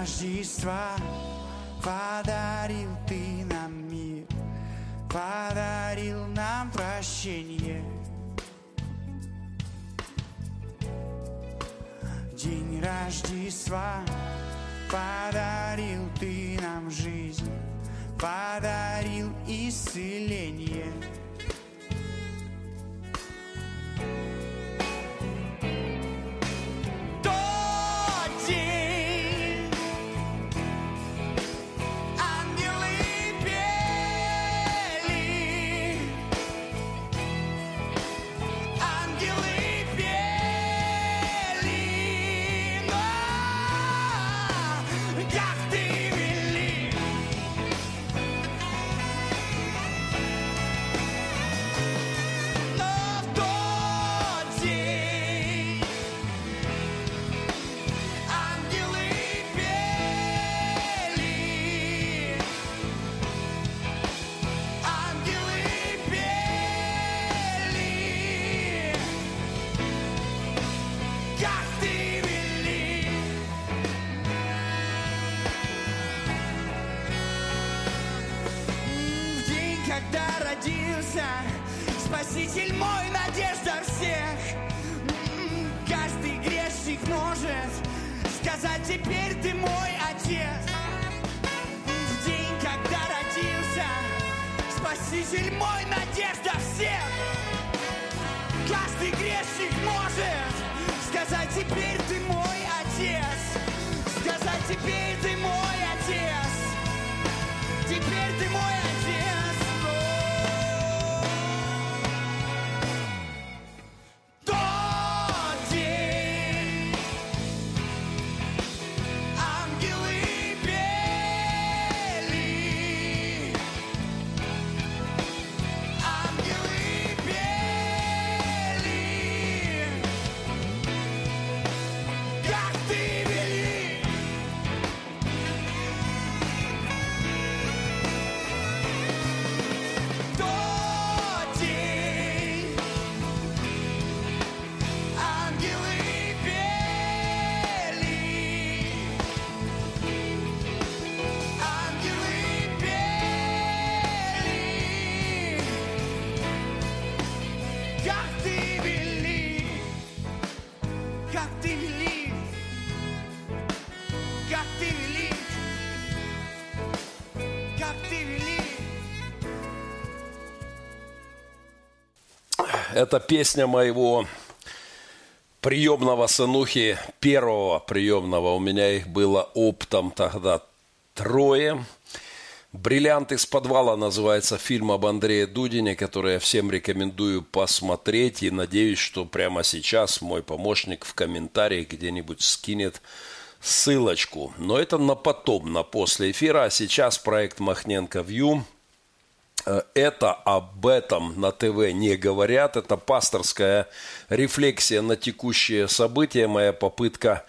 Рождества подарил ты нам мир, подарил нам прощение. День Рождества подарил ты нам жизнь, подарил исцеление. Спаситель мой, надежда всех. Каждый грешник может сказать: теперь ты мой отец. В день, когда родился Спаситель мой, надежда всех. Каждый грешник может сказать: теперь ты мой отец. Сказать: теперь ты мой отец. Теперь ты мой отец. Это песня моего приемного сынухи, первого приемного. У меня их было оптом тогда 3. «Бриллиант из подвала» называется фильм об Андрее Дудине, который я всем рекомендую посмотреть. И надеюсь, что прямо сейчас мой помощник в комментарии где-нибудь скинет ссылочку. Но это на потом, на после эфира. А сейчас проект «Махненко.Вью». Это об этом на ТВ не говорят. Это пасторская рефлексия на текущие события. Моя попытка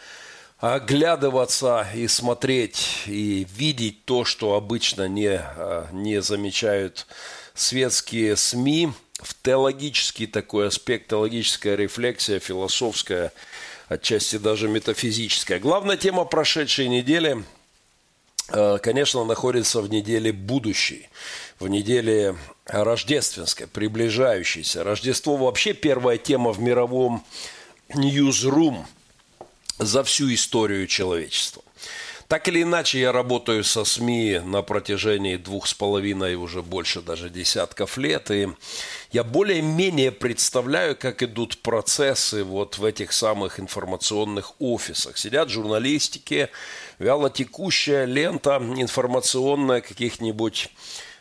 оглядываться и смотреть, и видеть то, что обычно не замечают светские СМИ. В теологический такой аспект, теологическая рефлексия, философская, отчасти даже метафизическая. Главная тема прошедшей недели, конечно, находится в неделе будущей, в неделе рождественской, приближающейся. Рождество вообще первая тема в мировом ньюзрум за всю историю человечества. Так или иначе, я работаю со СМИ на протяжении 2,5 и уже больше даже десятков лет, и я более-менее представляю, как идут процессы вот в этих самых информационных офисах. Сидят журналистики, вялотекущая лента информационная каких-нибудь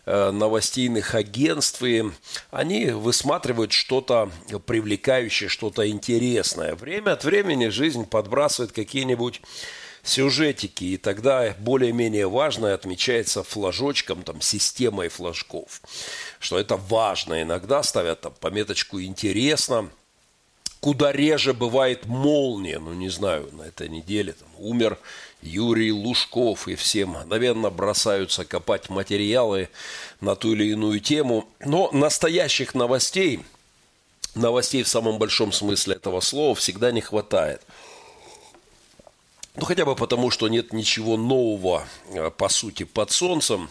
новостейных агентств, и они высматривают что-то привлекающее, что-то интересное. Время от времени жизнь подбрасывает какие-нибудь сюжетики, и тогда более-менее важное отмечается флажочком, там, системой флажков, что это важно. Иногда ставят там пометочку «интересно». Куда реже бывает молния, ну, не знаю, на этой неделе там умер Юрий Лужков, и все мгновенно бросаются копать материалы на ту или иную тему. Но настоящих новостей, новостей в самом большом смысле этого слова, всегда не хватает. Ну, хотя бы потому, что нет ничего нового, по сути, под солнцем.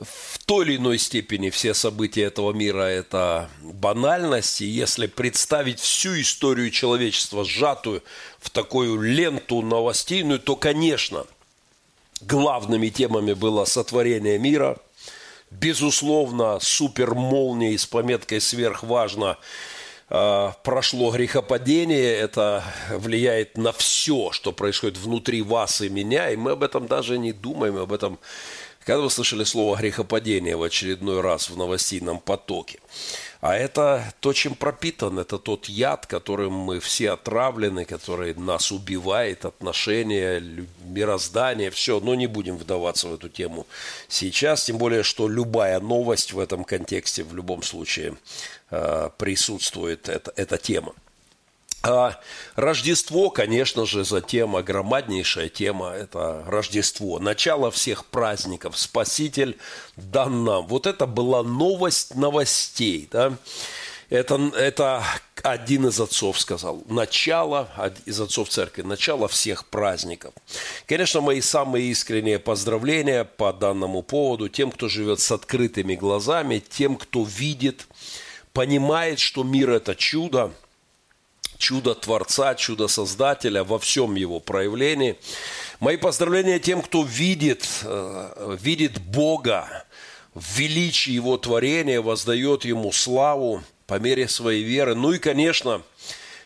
В той или иной степени все события этого мира – это банальность. И если представить всю историю человечества, сжатую в такую ленту новостейную, то, конечно, главными темами было сотворение мира. Безусловно, супермолнией с пометкой «сверхважно» прошло грехопадение, это влияет на все, что происходит внутри вас и меня, и мы об этом даже не думаем, об этом. Когда вы слышали слово «грехопадение» в очередной раз в новостном потоке? А это то, чем пропитан, это тот яд, которым мы все отравлены, который нас убивает, отношения, мироздание, все. Но не будем вдаваться в эту тему сейчас, тем более, что любая новость в этом контексте в любом случае присутствует, эта тема. А Рождество, конечно же, затем огромнейшая тема – это Рождество. Начало всех праздников, Спаситель дан нам. Вот это была новость новостей. Да? Это один из отцов сказал. Начало, из отцов церкви, начало всех праздников. Конечно, мои самые искренние поздравления по данному поводу тем, кто живет с открытыми глазами, тем, кто видит, понимает, что мир – это чудо. Чудо Творца, чудо Создателя во всем его проявлении. Мои поздравления тем, кто видит Бога в величии Его творения, воздает Ему славу по мере своей веры. Ну и, конечно,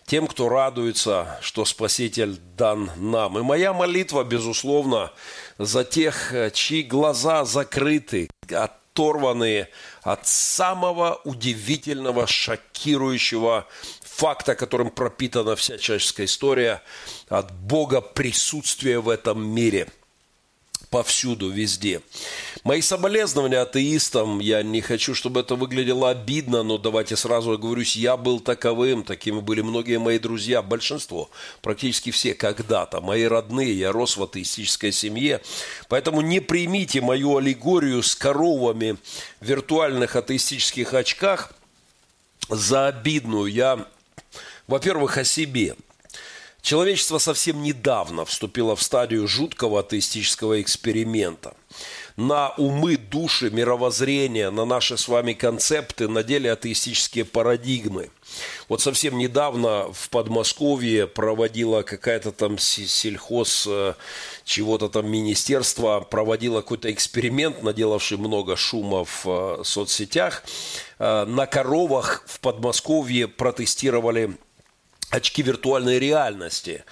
тем, кто радуется, что Спаситель дан нам. И моя молитва, безусловно, за тех, чьи глаза закрыты, оторванные от самого удивительного, шокирующего факта, которым пропитана вся человеческая история, от Бога присутствия в этом мире, повсюду, везде. Мои соболезнования атеистам, я не хочу, чтобы это выглядело обидно, но давайте сразу оговорюсь, я был таковым, такими были многие мои друзья, большинство, практически все когда-то, мои родные, я рос в атеистической семье, поэтому не примите мою аллегорию с коровами в виртуальных атеистических очках за обидную. Я... Во-первых, о себе. Человечество совсем недавно вступило в стадию жуткого атеистического эксперимента. На умы, души, мировоззрение, на наши с вами концепты надели атеистические парадигмы. Вот совсем недавно в Подмосковье проводила какая-то там сельхоз, чего-то там министерство, проводило какой-то эксперимент, наделавший много шума в соцсетях. На коровах в Подмосковье протестировали очки виртуальной реальности.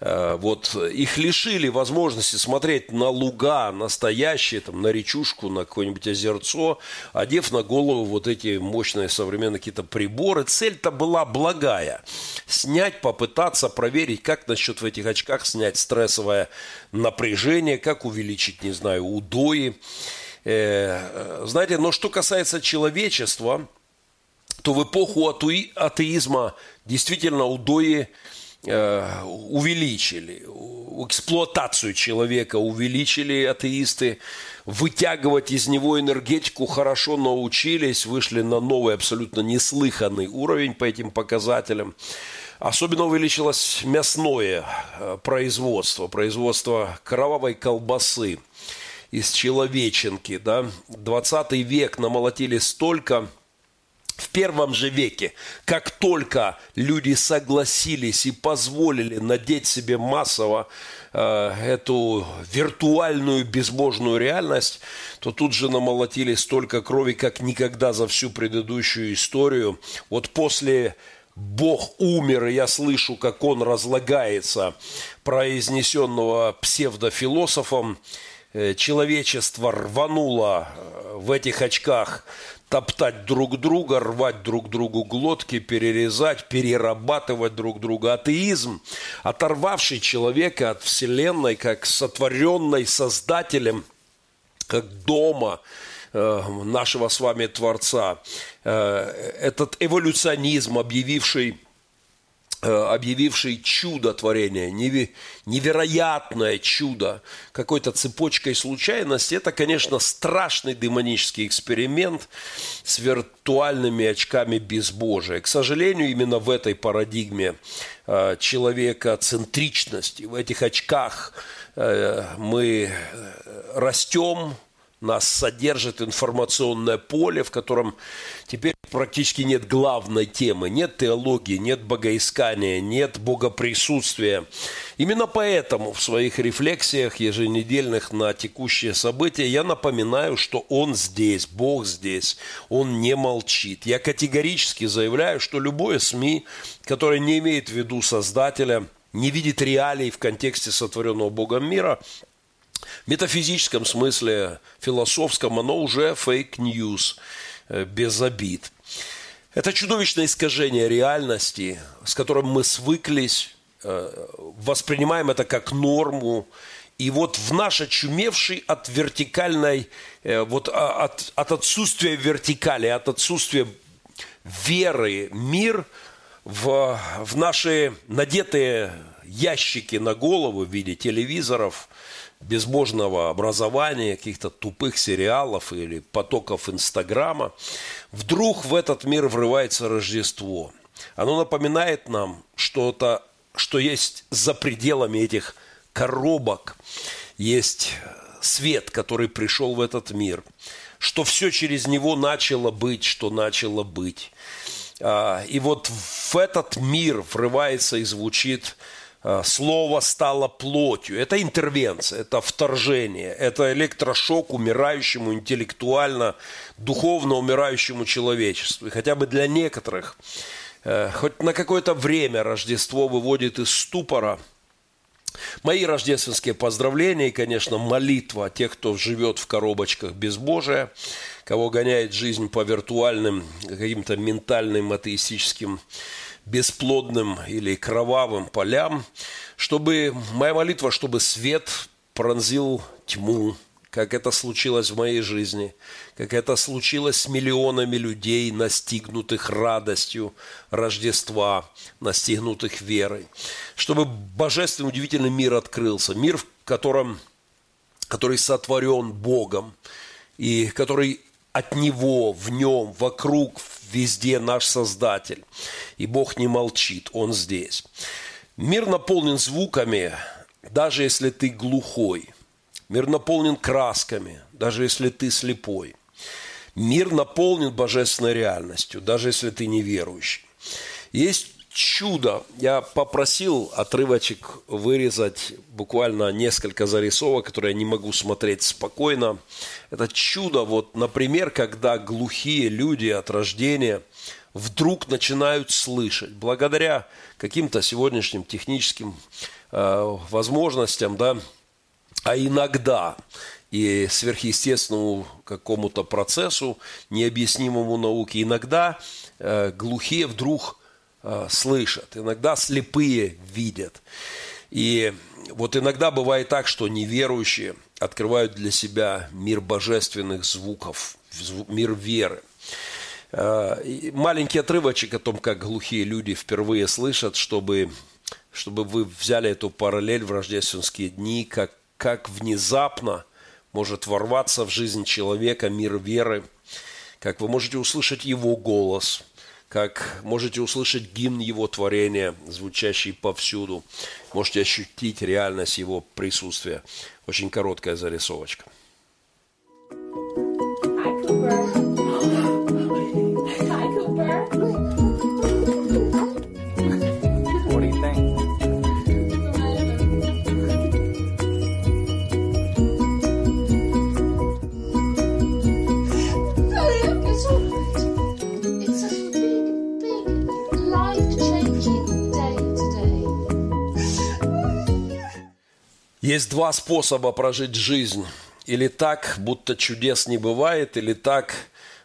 Вот их лишили возможности смотреть на луга настоящие, там, на речушку, на какое-нибудь озерцо, одев на голову вот эти мощные современные какие-то приборы. Цель-то была благая. Снять, попытаться проверить, как насчет в этих очках снять стрессовое напряжение, как увеличить, не знаю, удои. Знаете, но что касается человечества, то в эпоху атеизма действительно удои увеличили, эксплуатацию человека увеличили атеисты, вытягивать из него энергетику хорошо научились, вышли на новый, абсолютно неслыханный уровень по этим показателям. Особенно увеличилось мясное производство кровавой колбасы из человеченки. Да? 20 век намолотили столько. В первом же веке, как только люди согласились и позволили надеть себе массово эту виртуальную безбожную реальность, то тут же намолотили столько крови, как никогда за всю предыдущую историю. Вот после «Бог умер», и я слышу, как он разлагается, произнесенного псевдофилософом, человечество рвануло в этих очках топтать друг друга, рвать друг другу глотки, перерезать, перерабатывать друг друга. Атеизм, оторвавший человека от Вселенной, как сотворенной Создателем, как дома нашего с вами Творца, этот эволюционизм, объявивший объявивший чудотворение, невероятное чудо какой-то цепочкой случайностей. Это, конечно, страшный демонический эксперимент с виртуальными очками безбожия. К сожалению, именно в этой парадигме человека центричности, в этих очках мы растем, нас содержит информационное поле, в котором теперь практически нет главной темы, нет теологии, нет богоискания, нет богоприсутствия. Именно поэтому в своих рефлексиях еженедельных на текущие события я напоминаю, что Он здесь, Бог здесь, Он не молчит. Я категорически заявляю, что любое СМИ, которое не имеет в виду Создателя, не видит реалий в контексте сотворенного Богом мира, в метафизическом смысле, философском, оно уже фейк-ньюс, без обид. Это чудовищное искажение реальности, с которым мы свыклись, воспринимаем это как норму. И вот в наш очумевший от вертикальной, от отсутствия вертикали, от отсутствия веры мир, в наши надетые ящики на голову в виде телевизоров, безбожного образования, каких-то тупых сериалов или потоков Инстаграма, вдруг в этот мир врывается Рождество. Оно напоминает нам что-то, что есть за пределами этих коробок, есть свет, который пришел в этот мир, что все через него начало быть, что начало быть. И вот в этот мир врывается и звучит «Слово стало плотью». Это интервенция, это вторжение, это электрошок умирающему интеллектуально, духовно умирающему человечеству. И хотя бы для некоторых, хоть на какое-то время Рождество выводит из ступора. Мои рождественские поздравления и, конечно, молитва о тех, кто живет в коробочках безбожия, кого гоняет жизнь по виртуальным, каким-то ментальным, атеистическим, бесплодным или кровавым полям, чтобы моя молитва, чтобы свет пронзил тьму, как это случилось в моей жизни, как это случилось с миллионами людей, настигнутых радостью Рождества, настигнутых верой. Чтобы божественный, удивительный мир открылся, мир, в котором, который сотворен Богом, и который от Него, в Нем, вокруг, везде наш Создатель. И Бог не молчит, Он здесь. Мир наполнен звуками, даже если ты глухой. Мир наполнен красками, даже если ты слепой. Мир наполнен божественной реальностью, даже если ты неверующий. Есть чудо. Я попросил отрывочек вырезать, буквально несколько зарисовок, которые я не могу смотреть спокойно. Это чудо, вот, например, когда глухие люди от рождения вдруг начинают слышать. Благодаря каким-то сегодняшним техническим возможностям, да, а иногда и сверхъестественному какому-то процессу, необъяснимому науке, иногда глухие вдруг слышат, иногда слепые видят. И вот иногда бывает так, что неверующие открывают для себя мир божественных звуков, мир веры. Маленький отрывочек о том, как глухие люди впервые слышат, чтобы вы взяли эту параллель в рождественские дни, как внезапно может ворваться в жизнь человека мир веры, как вы можете услышать его голос, как можете услышать гимн его творения, звучащий повсюду. Можете ощутить реальность его присутствия. Очень короткая зарисовочка. Есть два способа прожить жизнь. Или так, будто чудес не бывает, или так,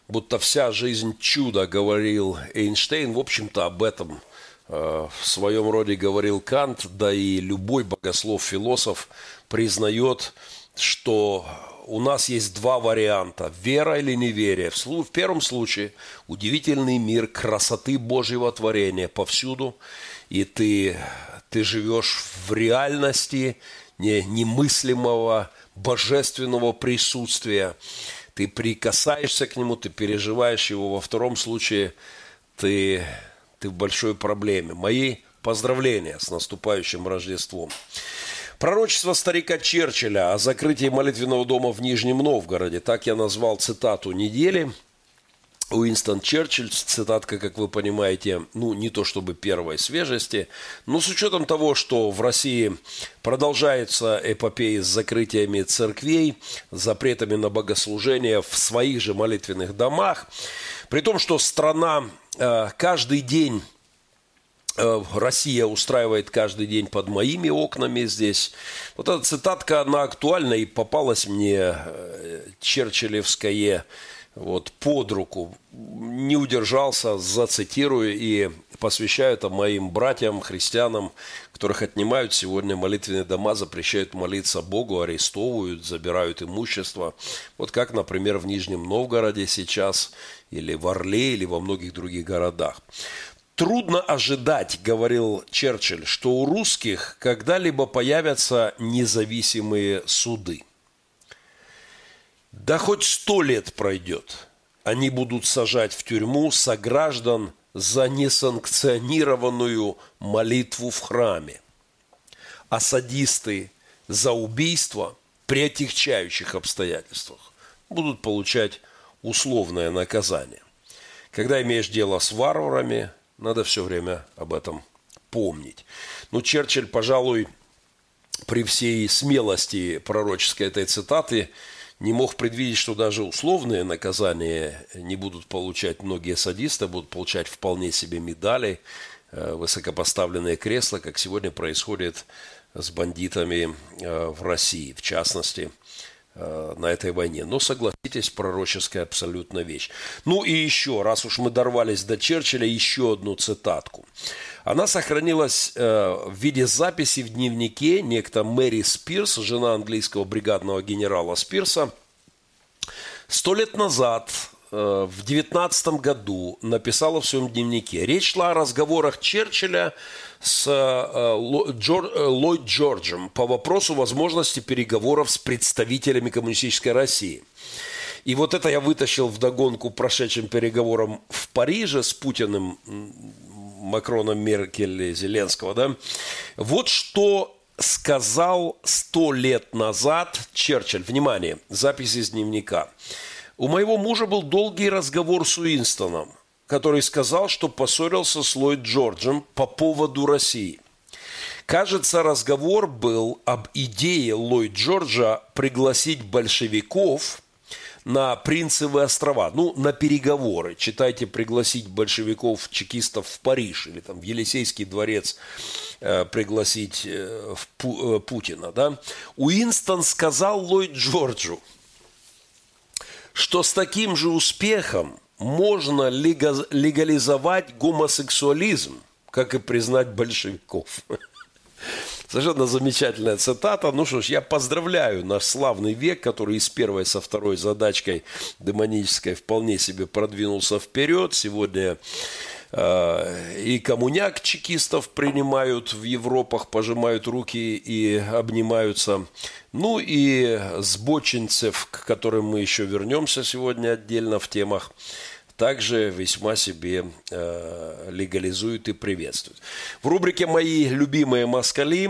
будто вся жизнь чудо, говорил Эйнштейн. В общем-то, об этом в своем роде говорил Кант, да и любой богослов-философ признает, что у нас есть два варианта – вера или неверие. В первом случае удивительный мир красоты Божьего творения повсюду, и ты живешь в реальности немыслимого божественного присутствия. Ты прикасаешься к нему, ты переживаешь его. Во втором случае ты в большой проблеме. Мои поздравления с наступающим Рождеством. Пророчество старика Черчилля о закрытии молитвенного дома в Нижнем Новгороде. Так я назвал цитату недели. Уинстон Черчилль, цитатка, как вы понимаете, не то чтобы первой свежести, но с учетом того, что в России продолжается эпопея с закрытиями церквей, с запретами на богослужение в своих же молитвенных домах, при том, что страна каждый день... Россия устраивает каждый день под моими окнами здесь. Вот эта цитатка, она актуальна и попалась мне черчиллевская под руку. Не удержался, зацитирую и посвящаю это моим братьям, христианам, которых отнимают сегодня молитвенные дома, запрещают молиться Богу, арестовывают, забирают имущество. Вот как, например, в Нижнем Новгороде сейчас, или в Орле, или во многих других городах. «Трудно ожидать, — говорил Черчилль, — что у русских когда-либо появятся независимые суды. Да хоть 100 лет пройдет, они будут сажать в тюрьму сограждан за несанкционированную молитву в храме, а садисты за убийство при отягчающих обстоятельствах будут получать условное наказание. Когда имеешь дело с варварами, надо все время об этом помнить». Черчилль, пожалуй, при всей смелости пророческой этой цитаты не мог предвидеть, что даже условные наказания не будут получать многие садисты, будут получать вполне себе медали, высокопоставленные кресла, как сегодня происходит с бандитами в России, в частности, на этой войне. Но согласитесь, пророческая абсолютно вещь. И еще, раз уж мы дорвались до Черчилля, еще одну цитатку. Она сохранилась в виде записи в дневнике некто Мэри Спирс, жена английского бригадного генерала Спирса. 100 лет назад, в 19-м году, написала в своем дневнике. Речь шла о разговорах Черчилля с Ллойд Джорджем по вопросу возможности переговоров с представителями коммунистической России. И вот это я вытащил вдогонку прошедшим переговорам в Париже с Путиным, Макроном, Меркель, Зеленского. Вот что сказал 100 лет назад Черчилль. Внимание, запись из дневника. «У моего мужа был долгий разговор с Уинстоном, который сказал, что поссорился с Ллойд Джорджем по поводу России. Кажется, разговор был об идее Ллойд Джорджа пригласить большевиков на Принцевы острова, на переговоры. Читайте, пригласить большевиков, чекистов в Париж или в Елисейский дворец пригласить Путина. Уинстон сказал Ллойд Джорджу, что с таким же успехом можно легализовать гомосексуализм, как и признать большевиков». Совершенно замечательная цитата. Что ж, я поздравляю наш славный век, который из первой со второй задачкой демонической вполне себе продвинулся вперед. Сегодня и коммуняк чекистов принимают в Европах, пожимают руки и обнимаются. И сбочинцев, к которым мы еще вернемся сегодня отдельно в темах, также весьма себе легализуют и приветствуют. В рубрике «Мои любимые москали»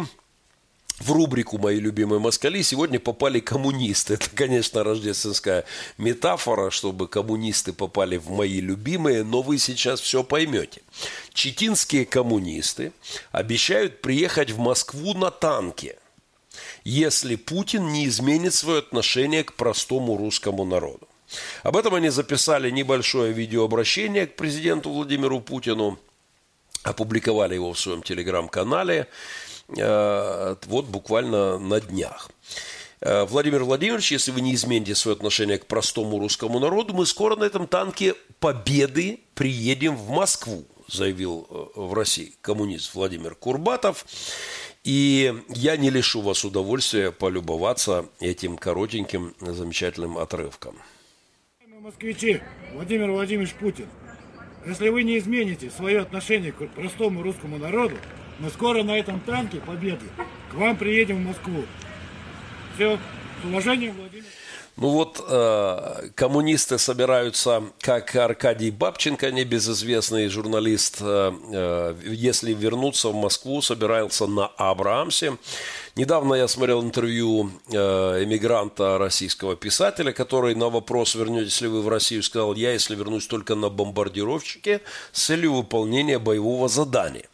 сегодня попали коммунисты. Это, конечно, рождественская метафора, чтобы коммунисты попали в мои любимые, но вы сейчас все поймете. Читинские коммунисты обещают приехать в Москву на танке, если Путин не изменит свое отношение к простому русскому народу. Об этом они записали небольшое видеообращение к президенту Владимиру Путину, опубликовали его в своем телеграм-канале буквально на днях. «Владимир Владимирович, если вы не измените свое отношение к простому русскому народу, мы скоро на этом танке победы приедем в Москву», заявил в России коммунист Владимир Курбатов. И я не лишу вас удовольствия полюбоваться этим коротеньким замечательным отрывком. Москвичи, Владимир Владимирович Путин, если вы не измените свое отношение к простому русскому народу, мы скоро на этом танке победы к вам приедем в Москву. Все, с уважением, Владимир. Ну вот, коммунисты собираются, как Аркадий Бабченко, небезызвестный журналист, если вернуться в Москву, собирался на Абрамсе. Недавно я смотрел интервью эмигранта российского писателя, который на вопрос, вернетесь ли вы в Россию, сказал, я, если вернусь, только на бомбардировщике с целью выполнения боевого задания.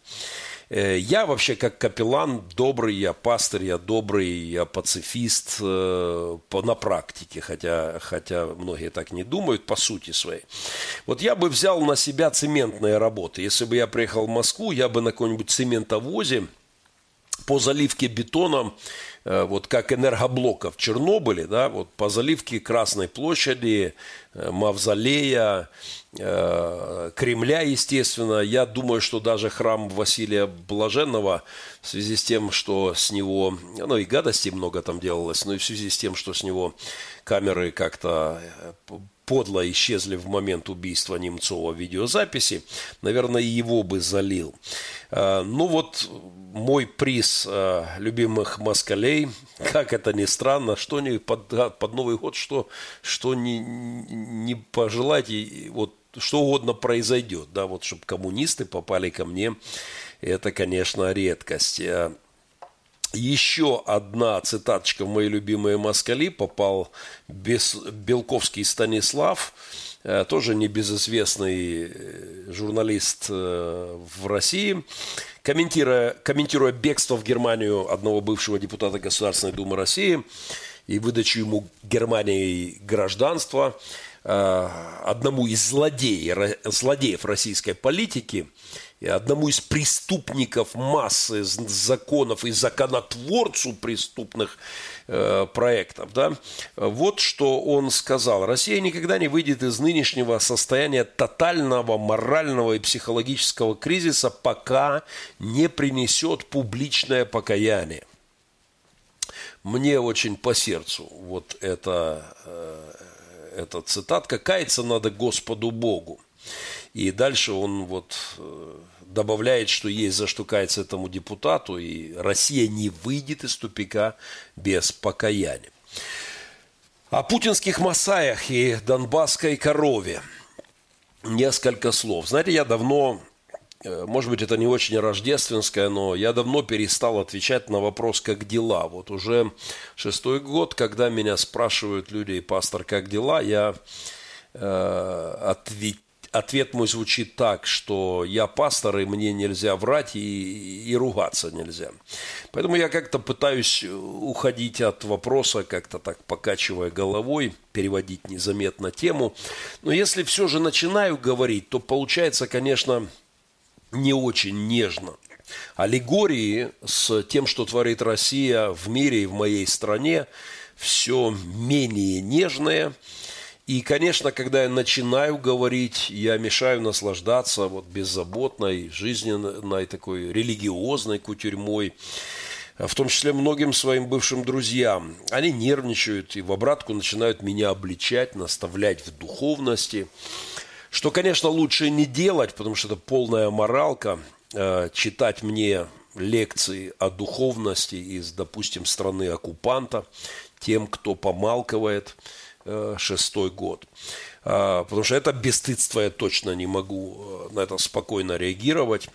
Я вообще как капеллан добрый, я пастырь, я добрый, я пацифист на практике, хотя многие так не думают по сути своей. Вот я бы взял на себя цементные работы. Если бы я приехал в Москву, я бы на каком-нибудь цементовозе по заливке бетоном, вот как энергоблока в Чернобыле, да, вот по заливке Красной площади, Мавзолея, Кремля, естественно. Я думаю, что даже храм Василия Блаженного, в связи с тем, что с него, ну и гадостей много там делалось, но и в связи с тем, что с него камеры как-то подло исчезли в момент убийства Немцова видеозаписи, наверное, его бы залил. Ну вот мой приз любимых москалей, как это ни странно, что не под Новый год, что не пожелайте, вот что угодно произойдет, да, вот чтобы коммунисты попали ко мне, это, конечно, редкость. Еще одна цитаточка в «Мои любимые москали» попал Белковский Станислав, тоже небезызвестный журналист в России, комментируя бегство в Германию одного бывшего депутата Государственной Думы России и выдачу ему Германии гражданства, одному из злодеев российской политики, одному из преступников массы законов и законотворцу преступных проектов. Да? Вот что он сказал. Россия никогда не выйдет из нынешнего состояния тотального морального и психологического кризиса, пока не принесет публичное покаяние. Мне очень по сердцу вот эта цитатка. «Каяться надо Господу Богу». И дальше он вот добавляет, что есть за что каяться этому депутату, и Россия не выйдет из тупика без покаяния. О путинских масаях и донбасской корове несколько слов. Знаете, я давно, может быть, это не очень рождественское, но я давно перестал отвечать на вопрос «как дела?». Вот уже 6-й год, когда меня спрашивают люди, пастор, как дела, я ответ мой звучит так, что я пастор, и мне нельзя врать, и ругаться нельзя. Поэтому я как-то пытаюсь уходить от вопроса, как-то так покачивая головой, переводить незаметно тему. Но если все же начинаю говорить, то получается, конечно, не очень нежно. Аллегории с тем, что творит Россия в мире и в моей стране, все менее нежные. И, конечно, когда я начинаю говорить, я мешаю наслаждаться вот беззаботной, жизненной, такой религиозной кутюрьмой, в том числе многим своим бывшим друзьям. Они нервничают и в обратку начинают меня обличать, наставлять в духовности, что, конечно, лучше не делать, потому что это полная моралка, читать мне лекции о духовности из, допустим, страны оккупанта, тем, кто помалкивает, 6-й год. Потому что это бесстыдство, я точно не могу на это спокойно реагировать.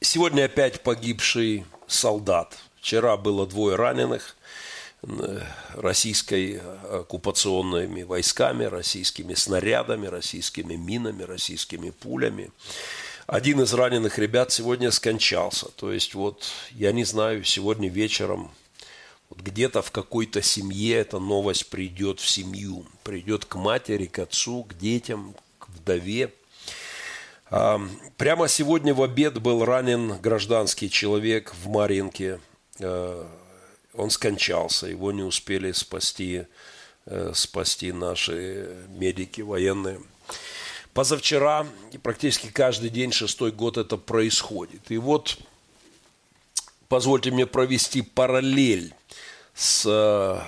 Сегодня опять погибший солдат. Вчера было 2 раненых российской оккупационными войсками, российскими снарядами, российскими минами, российскими пулями. Один из раненых ребят сегодня скончался. То есть вот, я не знаю, сегодня вечером вот где-то в какой-то семье эта новость придет в семью, придет к матери, к отцу, к детям, к вдове. Прямо сегодня в обед был ранен гражданский человек в Марьинке. Он скончался, его не успели спасти наши медики военные. позавчера, и практически каждый день, шестой год это происходит. И вот позвольте мне провести параллель с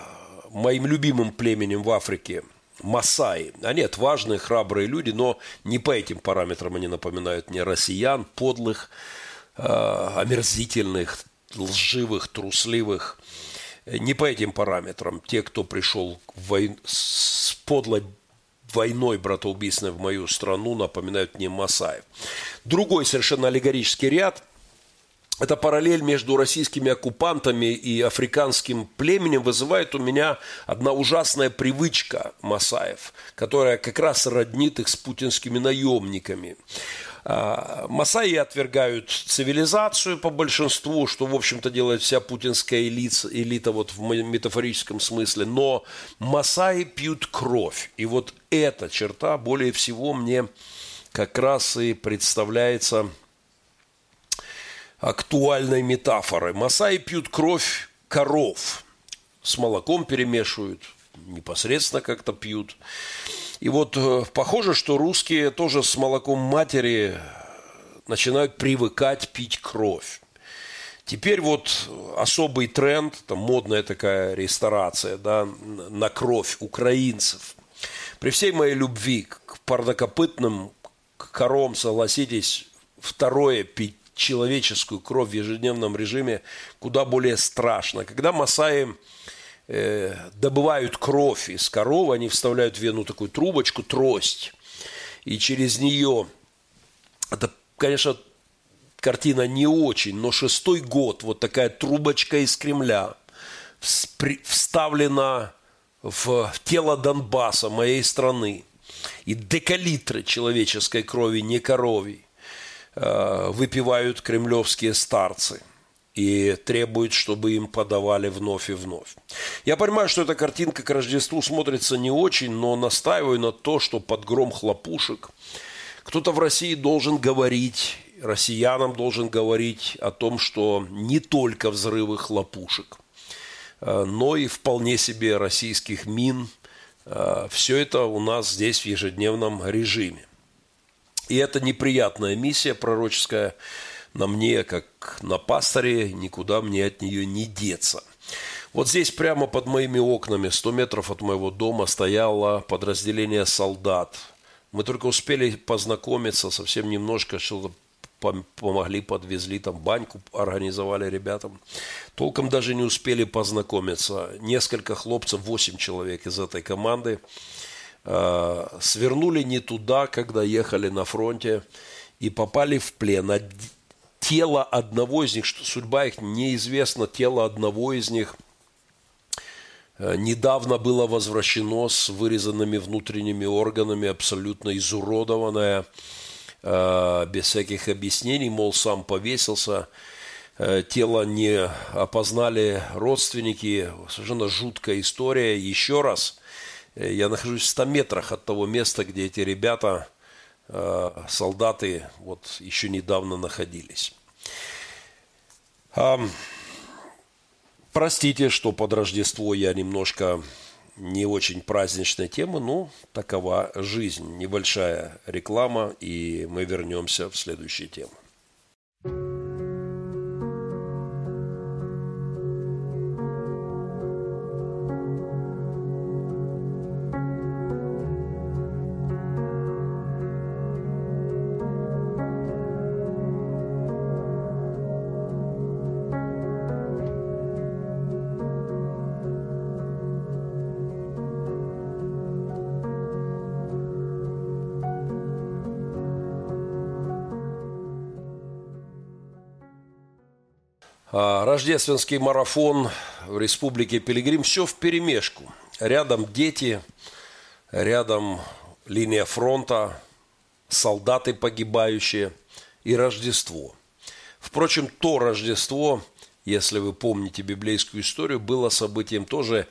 моим любимым племенем в Африке, масаи. Они отважные, храбрые люди, но не по этим параметрам они напоминают мне россиян, подлых, омерзительных, лживых, трусливых. Не по этим параметрам. Те, кто пришел с подлой войной братоубийственной в мою страну, напоминают мне масаев. Другой совершенно аллегорический ряд. Эта параллель между российскими оккупантами и африканским племенем вызывает у меня одна ужасная привычка масаев, которая как раз роднит их с путинскими наемниками. Масаи отвергают цивилизацию по большинству, что, в общем-то, делает вся путинская элита вот в метафорическом смысле. Но масаи пьют кровь. И вот эта черта более всего мне как раз и представляется актуальной метафорой. Масаи пьют кровь коров. С молоком перемешивают, непосредственно как-то пьют. И вот похоже, что русские тоже с молоком матери начинают привыкать пить кровь. Теперь вот особый тренд, там модная такая ресторация, да, на кровь украинцев. При всей моей любви к парнокопытным, к корам, согласитесь, второе пить человеческую кровь в ежедневном режиме куда более страшно. Когда масаи добывают кровь из коровы, они вставляют в вену такую трубочку, трость, и через нее, это, конечно, картина не очень, но шестой год вот такая трубочка из Кремля вставлена в тело Донбасса, моей страны, и декалитры человеческой крови, не коровьей, выпивают кремлевские старцы и требуют, чтобы им подавали вновь и вновь. Я понимаю, что эта картинка к Рождеству смотрится не очень, но настаиваю на то, что под гром хлопушек кто-то в России должен говорить, россиянам должен говорить о том, что не только взрывы хлопушек, но и вполне себе российских мин. Все это у нас здесь в ежедневном режиме. И это неприятная миссия пророческая на мне, как на пасторе, никуда мне от нее не деться. Вот здесь прямо под моими окнами, 100 метров от моего дома, стояло подразделение солдат. Мы только успели познакомиться, совсем немножко что-то помогли, подвезли, там баньку организовали ребятам. Толком даже не успели познакомиться. Несколько хлопцев, 8 человек из этой команды, свернули не туда, когда ехали на фронте, и попали в плен. Тело одного из них, что судьба их неизвестна, тело одного из них недавно было возвращено с вырезанными внутренними органами, абсолютно изуродованное, без всяких объяснений, мол, сам повесился. Тело не опознали родственники. Совершенно жуткая история. Еще раз, я нахожусь в 100 метрах от того места, где эти ребята, солдаты, вот еще недавно находились. Простите, что под Рождество я немножко не очень праздничной темы, но такова жизнь. Небольшая реклама, и мы вернемся в следующую тему. Рождественский марафон в Республике Пилигрим. Все вперемешку. Рядом дети, рядом линия фронта, солдаты погибающие и Рождество. Впрочем, то Рождество, если вы помните библейскую историю, было событием тоже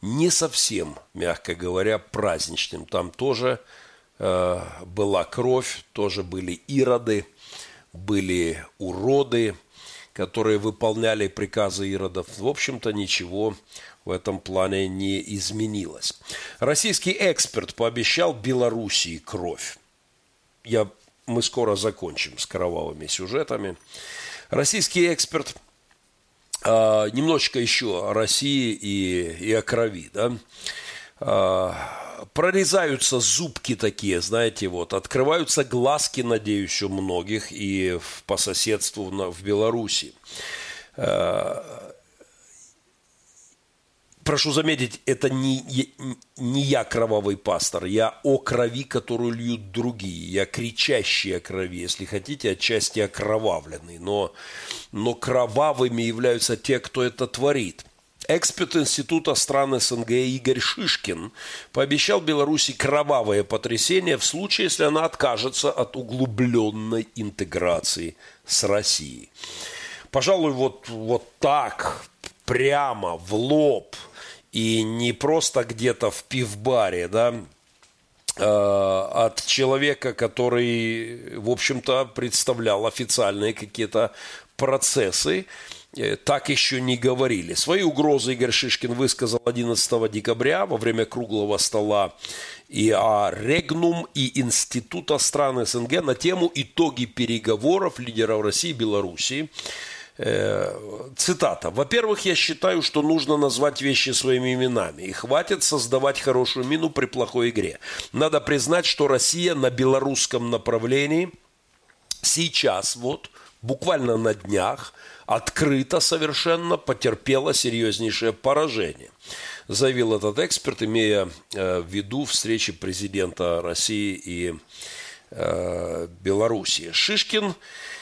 не совсем, мягко говоря, праздничным. Там тоже была кровь, тоже были ироды, были уроды, которые выполняли приказы иродов. В общем-то, ничего в этом плане не изменилось. Российский эксперт пообещал Белоруссии кровь. мы скоро закончим с кровавыми сюжетами. Российский эксперт. Немножечко еще о России и о крови, да. Прорезаются зубки такие, знаете, вот, открываются глазки, надеюсь, у многих и по соседству в Беларуси. Прошу заметить, это не я кровавый пастор, я о крови, которую льют другие, я кричащий о крови, если хотите, отчасти окровавленный, но кровавыми являются те, кто это творит. Эксперт Института стран СНГ Игорь Шишкин пообещал Беларуси кровавое потрясение в случае, если она откажется от углубленной интеграции с Россией. Пожалуй, вот так, прямо в лоб, и не просто где-то в пивбаре, да, от человека, который, в общем-то, представлял официальные какие-то процессы, так еще не говорили. Свои угрозы Игорь Шишкин высказал 11 декабря во время круглого стола ИА «Регнум» и Института стран СНГ на тему «Итоги переговоров лидеров России и Белоруссии». Цитата. «Во-первых, я считаю, что нужно назвать вещи своими именами. И хватит создавать хорошую мину при плохой игре. Надо признать, что Россия на белорусском направлении сейчас, вот, буквально на днях, открыто совершенно потерпела серьезнейшее поражение», заявил этот эксперт, имея в виду встречи президента России и Белоруссии. Шишкин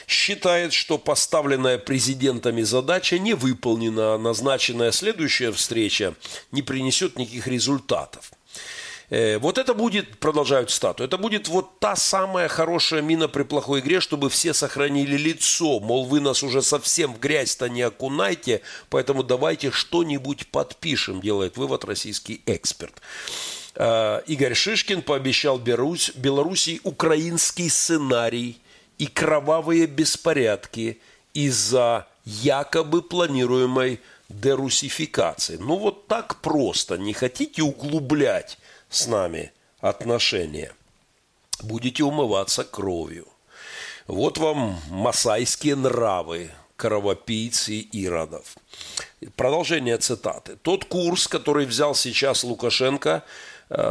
считает, что поставленная президентами задача не выполнена, а назначенная следующая встреча не принесет никаких результатов. Вот это будет, продолжают статую, это будет вот та самая хорошая мина при плохой игре, чтобы все сохранили лицо, мол, вы нас уже совсем в грязь-то не окунайте, поэтому давайте что-нибудь подпишем, делает вывод российский эксперт. Игорь Шишкин пообещал Белоруссии украинский сценарий и кровавые беспорядки из-за якобы планируемой дерусификации. Ну вот так просто, не хотите углублять с нами отношения, будете умываться кровью. Вот вам масайские нравы, кровопийцы иродов. Продолжение цитаты. «Тот курс, который взял сейчас Лукашенко,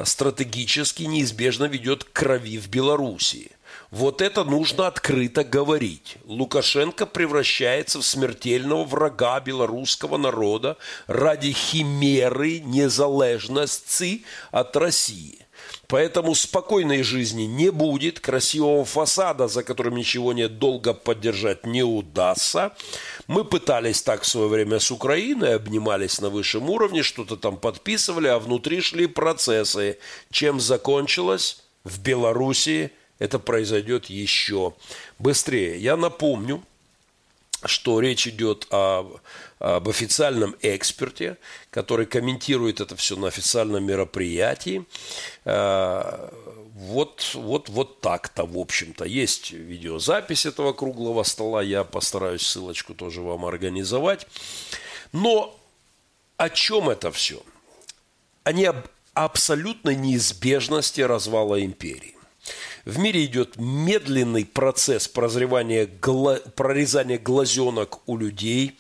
стратегически неизбежно ведет к крови в Белоруссии. Вот это нужно открыто говорить. Лукашенко превращается в смертельного врага белорусского народа ради химеры незалежности от России. Поэтому спокойной жизни не будет, красивого фасада, за которым ничего нет, долго поддержать не удастся. Мы пытались так в свое время с Украиной, обнимались на высшем уровне, что-то там подписывали, а внутри шли процессы. Чем закончилось? В Белоруссии это произойдет еще быстрее». Я напомню, что речь идет об официальном эксперте, который комментирует это все на официальном мероприятии. Вот так-то, в общем-то. Есть видеозапись этого круглого стола. Я постараюсь ссылочку тоже вам организовать. Но о чем это все? Они об абсолютной неизбежности развала империи. В мире идет медленный процесс прорезания глазенок у людей,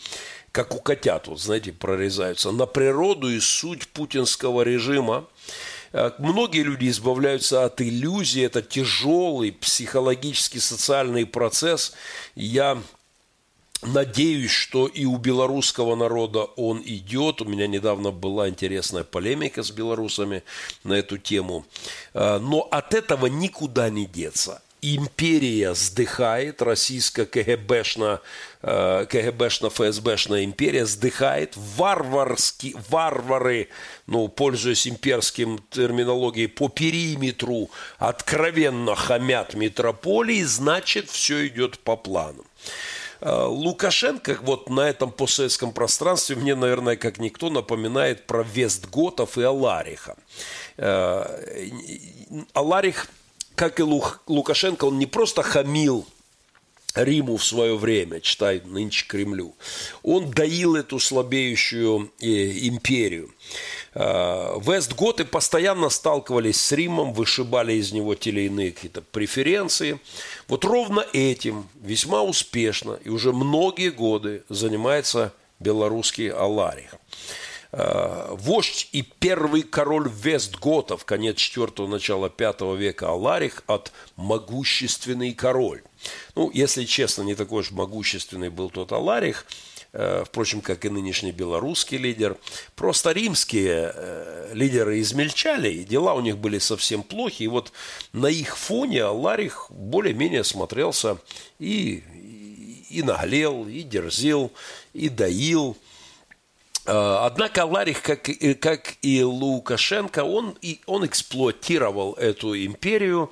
как у котят, вот, знаете, прорезаются, на природу и суть путинского режима. Многие люди избавляются от иллюзий, это тяжелый психологический, социальный процесс. Я надеюсь, что и у белорусского народа он идет. У меня недавно была интересная полемика с белорусами на эту тему. Но от этого никуда не деться. Империя сдыхает, российская КГБшно-ФСБшная империя сдыхает. Варвары, пользуясь имперским терминологией, по периметру откровенно хамят метрополии, значит, все идет по плану. Лукашенко вот на этом постсоветском пространстве мне, наверное, как никто напоминает про вестготов и Алариха. Аларих, как и Лукашенко, он не просто хамил Риму в свое время, читай нынче Кремлю, он доил эту слабеющую империю. Вестготы постоянно сталкивались с Римом, вышибали из него те или иные какие-то преференции. Вот ровно этим весьма успешно и уже многие годы занимается белорусский Аларих. Вождь и первый король вестготов, конец IV – начало V века, Аларих от «могущественный король». Ну, если честно, не такой уж могущественный был тот Аларих, впрочем, как и нынешний белорусский лидер. Просто римские лидеры измельчали, и дела у них были совсем плохи. И вот на их фоне Аларих более-менее смотрелся и наглел, и дерзил, и доил. Однако Аларих, как и Лукашенко, он эксплуатировал эту империю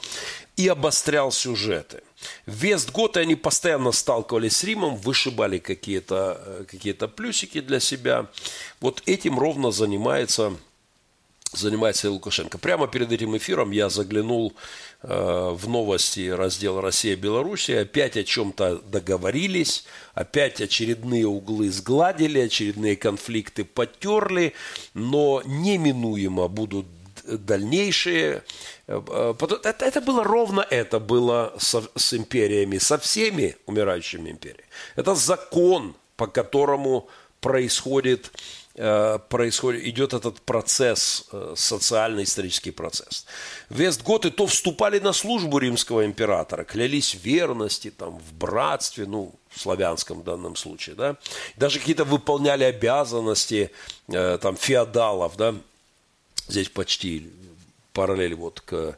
и обострял сюжеты. Вестготы, они постоянно сталкивались с Римом, вышибали какие-то плюсики для себя. Вот этим ровно занимается и Лукашенко. Прямо перед этим эфиром я заглянул в новости раздела «Россия-Белоруссия». Опять о чем-то договорились, опять очередные углы сгладили, очередные конфликты потерли, но неминуемо будут дальнейшие. Это было с империями, со всеми умирающими империями. Это закон, по которому идет этот процесс, социально-исторический процесс. Вестготы то вступали на службу римского императора, клялись верности, в братстве, в славянском в данном случае, да, даже какие-то выполняли обязанности, феодалов, да, здесь почти параллель к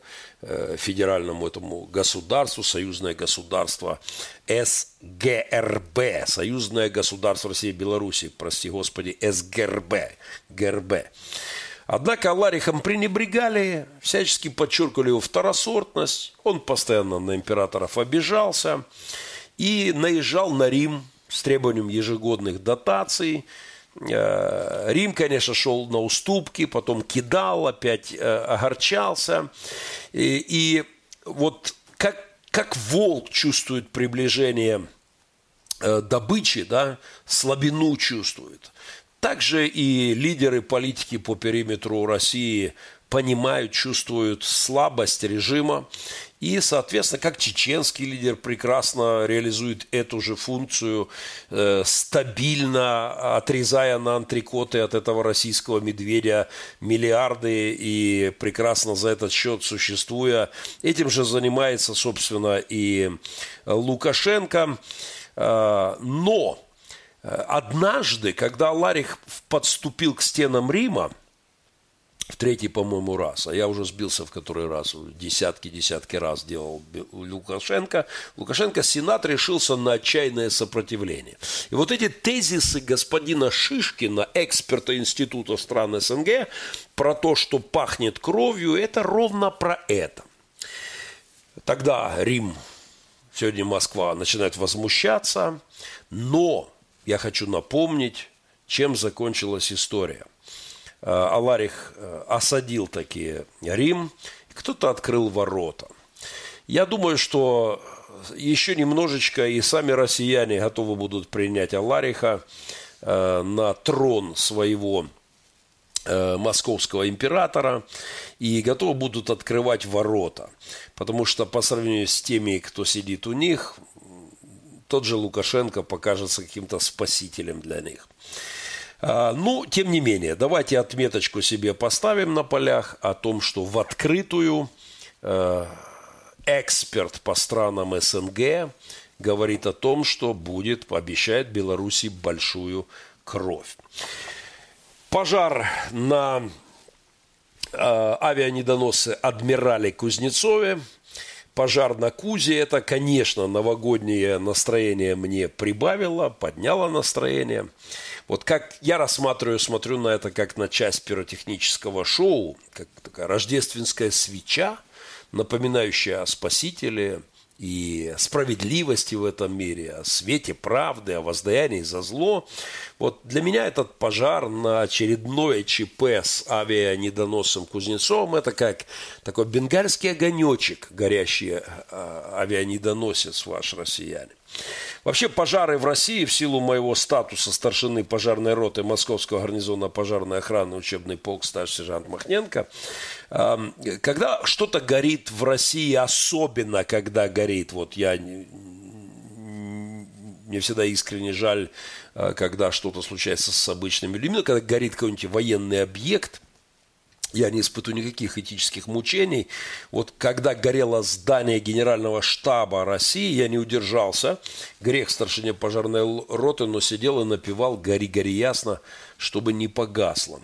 федеральному этому государству, союзное государство СГРБ, союзное государство России и Беларуси, прости господи, СГРБ, ГРБ. Однако Аларихом пренебрегали, всячески подчеркивали его второсортность, он постоянно на императоров обижался и наезжал на Рим с требованием ежегодных дотаций. Рим, конечно, шел на уступки, потом кидал, опять огорчался. И вот как волк чувствует приближение добычи, да, слабину чувствует, также и лидеры политики по периметру России понимают, чувствуют слабость режима. И, соответственно, как чеченский лидер прекрасно реализует эту же функцию, стабильно отрезая на антрикоты от этого российского медведя миллиарды и прекрасно за этот счет существуя. Этим же занимается, собственно, и Лукашенко. Но однажды, когда Аларих подступил к стенам Рима, в третий, по-моему, раз, а я уже сбился в который раз, десятки раз делал Лукашенко, Сенат решился на отчаянное сопротивление. И вот эти тезисы господина Шишкина, эксперта Института стран СНГ, про то, что пахнет кровью, это ровно про это. Тогда Рим, сегодня Москва, начинает возмущаться, но я хочу напомнить, чем закончилась история. Аларих осадил таки Рим, и кто-то открыл ворота. Я думаю, что еще немножечко и сами россияне готовы будут принять Алариха на трон своего московского императора и готовы будут открывать ворота. Потому что по сравнению с теми, кто сидит у них, тот же Лукашенко покажется каким-то спасителем для них. Тем не менее, давайте отметочку себе поставим на полях о том, что в открытую эксперт по странам СНГ говорит о том, что обещает Беларуси большую кровь. Пожар на авианедоносе «Адмирале Кузнецове», пожар на Кузе, это, конечно, новогоднее настроение мне прибавило, подняло настроение. Вот как я смотрю на это как на часть пиротехнического шоу, как такая рождественская свеча, напоминающая о Спасителе и справедливости в этом мире, о свете правды, о воздаянии за зло. Вот для меня этот пожар на очередное ЧП с авианедоносом Кузнецовым – это как такой бенгальский огонечек, горящий авианедоносец ваш, россияне. Вообще пожары в России в силу моего статуса старшины пожарной роты Московского гарнизона пожарной охраны учебный полк старший сержант Махненко. Когда что-то горит в России, особенно когда горит, вот я... Мне всегда искренне жаль, когда что-то случается с обычными людьми, когда горит какой-нибудь военный объект. Я не испытываю никаких этических мучений. Вот когда горело здание Генерального штаба России, я не удержался. Грех старшине пожарной роты, но сидел и напевал «Гори, гори ясно», чтобы не погасло.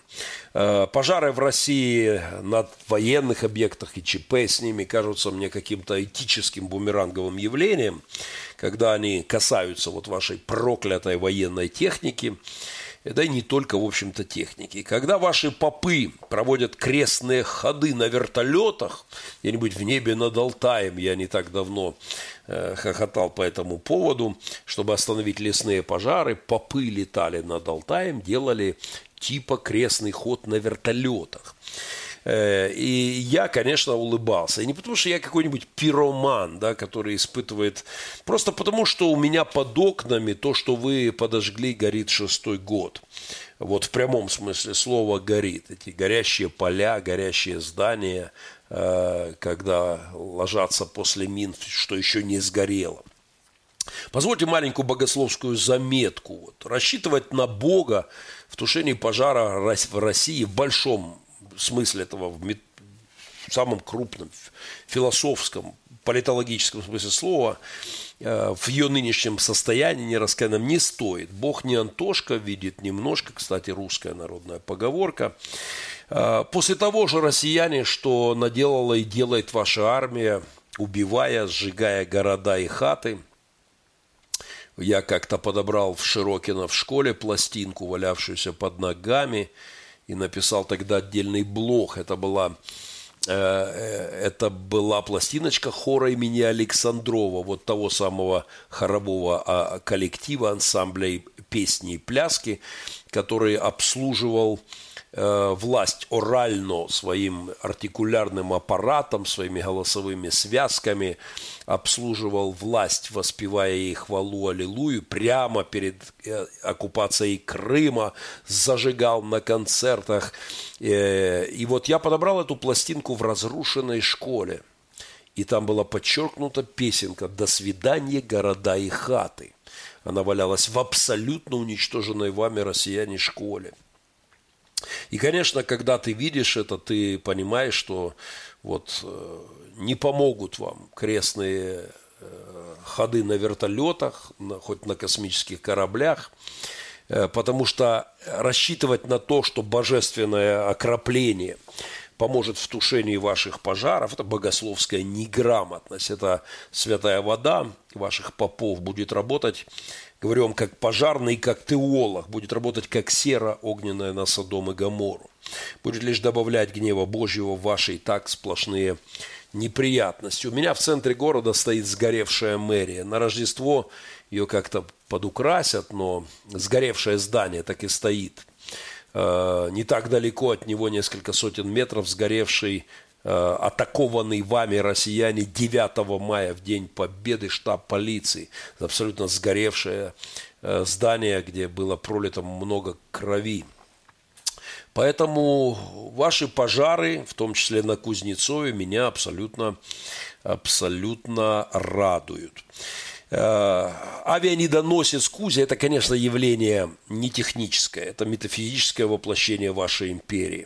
Пожары в России на военных объектах и ЧП с ними кажутся мне каким-то этическим бумеранговым явлением, когда они касаются вот вашей проклятой военной техники. Да и не только, в общем-то, техники. Когда ваши попы проводят крестные ходы на вертолетах, где-нибудь в небе над Алтаем, я не так давно хохотал по этому поводу, чтобы остановить лесные пожары, попы летали над Алтаем, делали типа крестный ход на вертолетах. И я, конечно, улыбался. И не потому, что я какой-нибудь пироман, да, который испытывает... Просто потому, что у меня под окнами то, что вы подожгли, горит шестой год. Вот в прямом смысле слова горит. Эти горящие поля, горящие здания, когда ложатся после мин, что еще не сгорело. Позвольте маленькую богословскую заметку. Вот. Рассчитывать на Бога в тушении пожара в России в большом смысле этого, в самом крупном, философском, политологическом смысле слова, в ее нынешнем состоянии, нераскаянном, не стоит. Бог не Антошка, видит немножко, кстати, русская народная поговорка. После того же, россияне, что наделала и делает ваша армия, убивая, сжигая города и хаты. Я как-то подобрал в Широкино в школе пластинку, валявшуюся под ногами, и написал тогда отдельный блог. Это была пластиночка хора имени Александрова, вот того самого хорового коллектива, ансамбля песни и пляски, который обслуживал власть орально своим артикулярным аппаратом, своими голосовыми связками, обслуживал власть, воспевая ей хвалу аллилуйю, прямо перед оккупацией Крыма, зажигал на концертах. И вот я подобрал эту пластинку в разрушенной школе, и там была подчеркнута песенка «До свидания, города и хаты». Она валялась в абсолютно уничтоженной вами, россияне, школе. И, конечно, когда ты видишь это, ты понимаешь, что вот не помогут вам крестные ходы на вертолетах, хоть на космических кораблях, потому что рассчитывать на то, что божественное окропление поможет в тушении ваших пожаров, это богословская неграмотность, это святая вода ваших попов будет работать, говорю вам, как пожарный и как теолог, будет работать как сера огненная на Содом и Гоморру. Будет лишь добавлять гнева Божьего в ваши и так сплошные неприятности. У меня в центре города стоит сгоревшая мэрия. На Рождество ее как-то подукрасят, но сгоревшее здание так и стоит. Не так далеко от него, несколько сотен метров, сгоревший, атакованный вами, россияне, 9 мая, в День Победы, штаб полиции. Абсолютно сгоревшее здание, где было пролито много крови. Поэтому ваши пожары, в том числе на Кузнецове, меня абсолютно радуют. Авианедоносец Кузя – это, конечно, явление не техническое, это метафизическое воплощение вашей империи.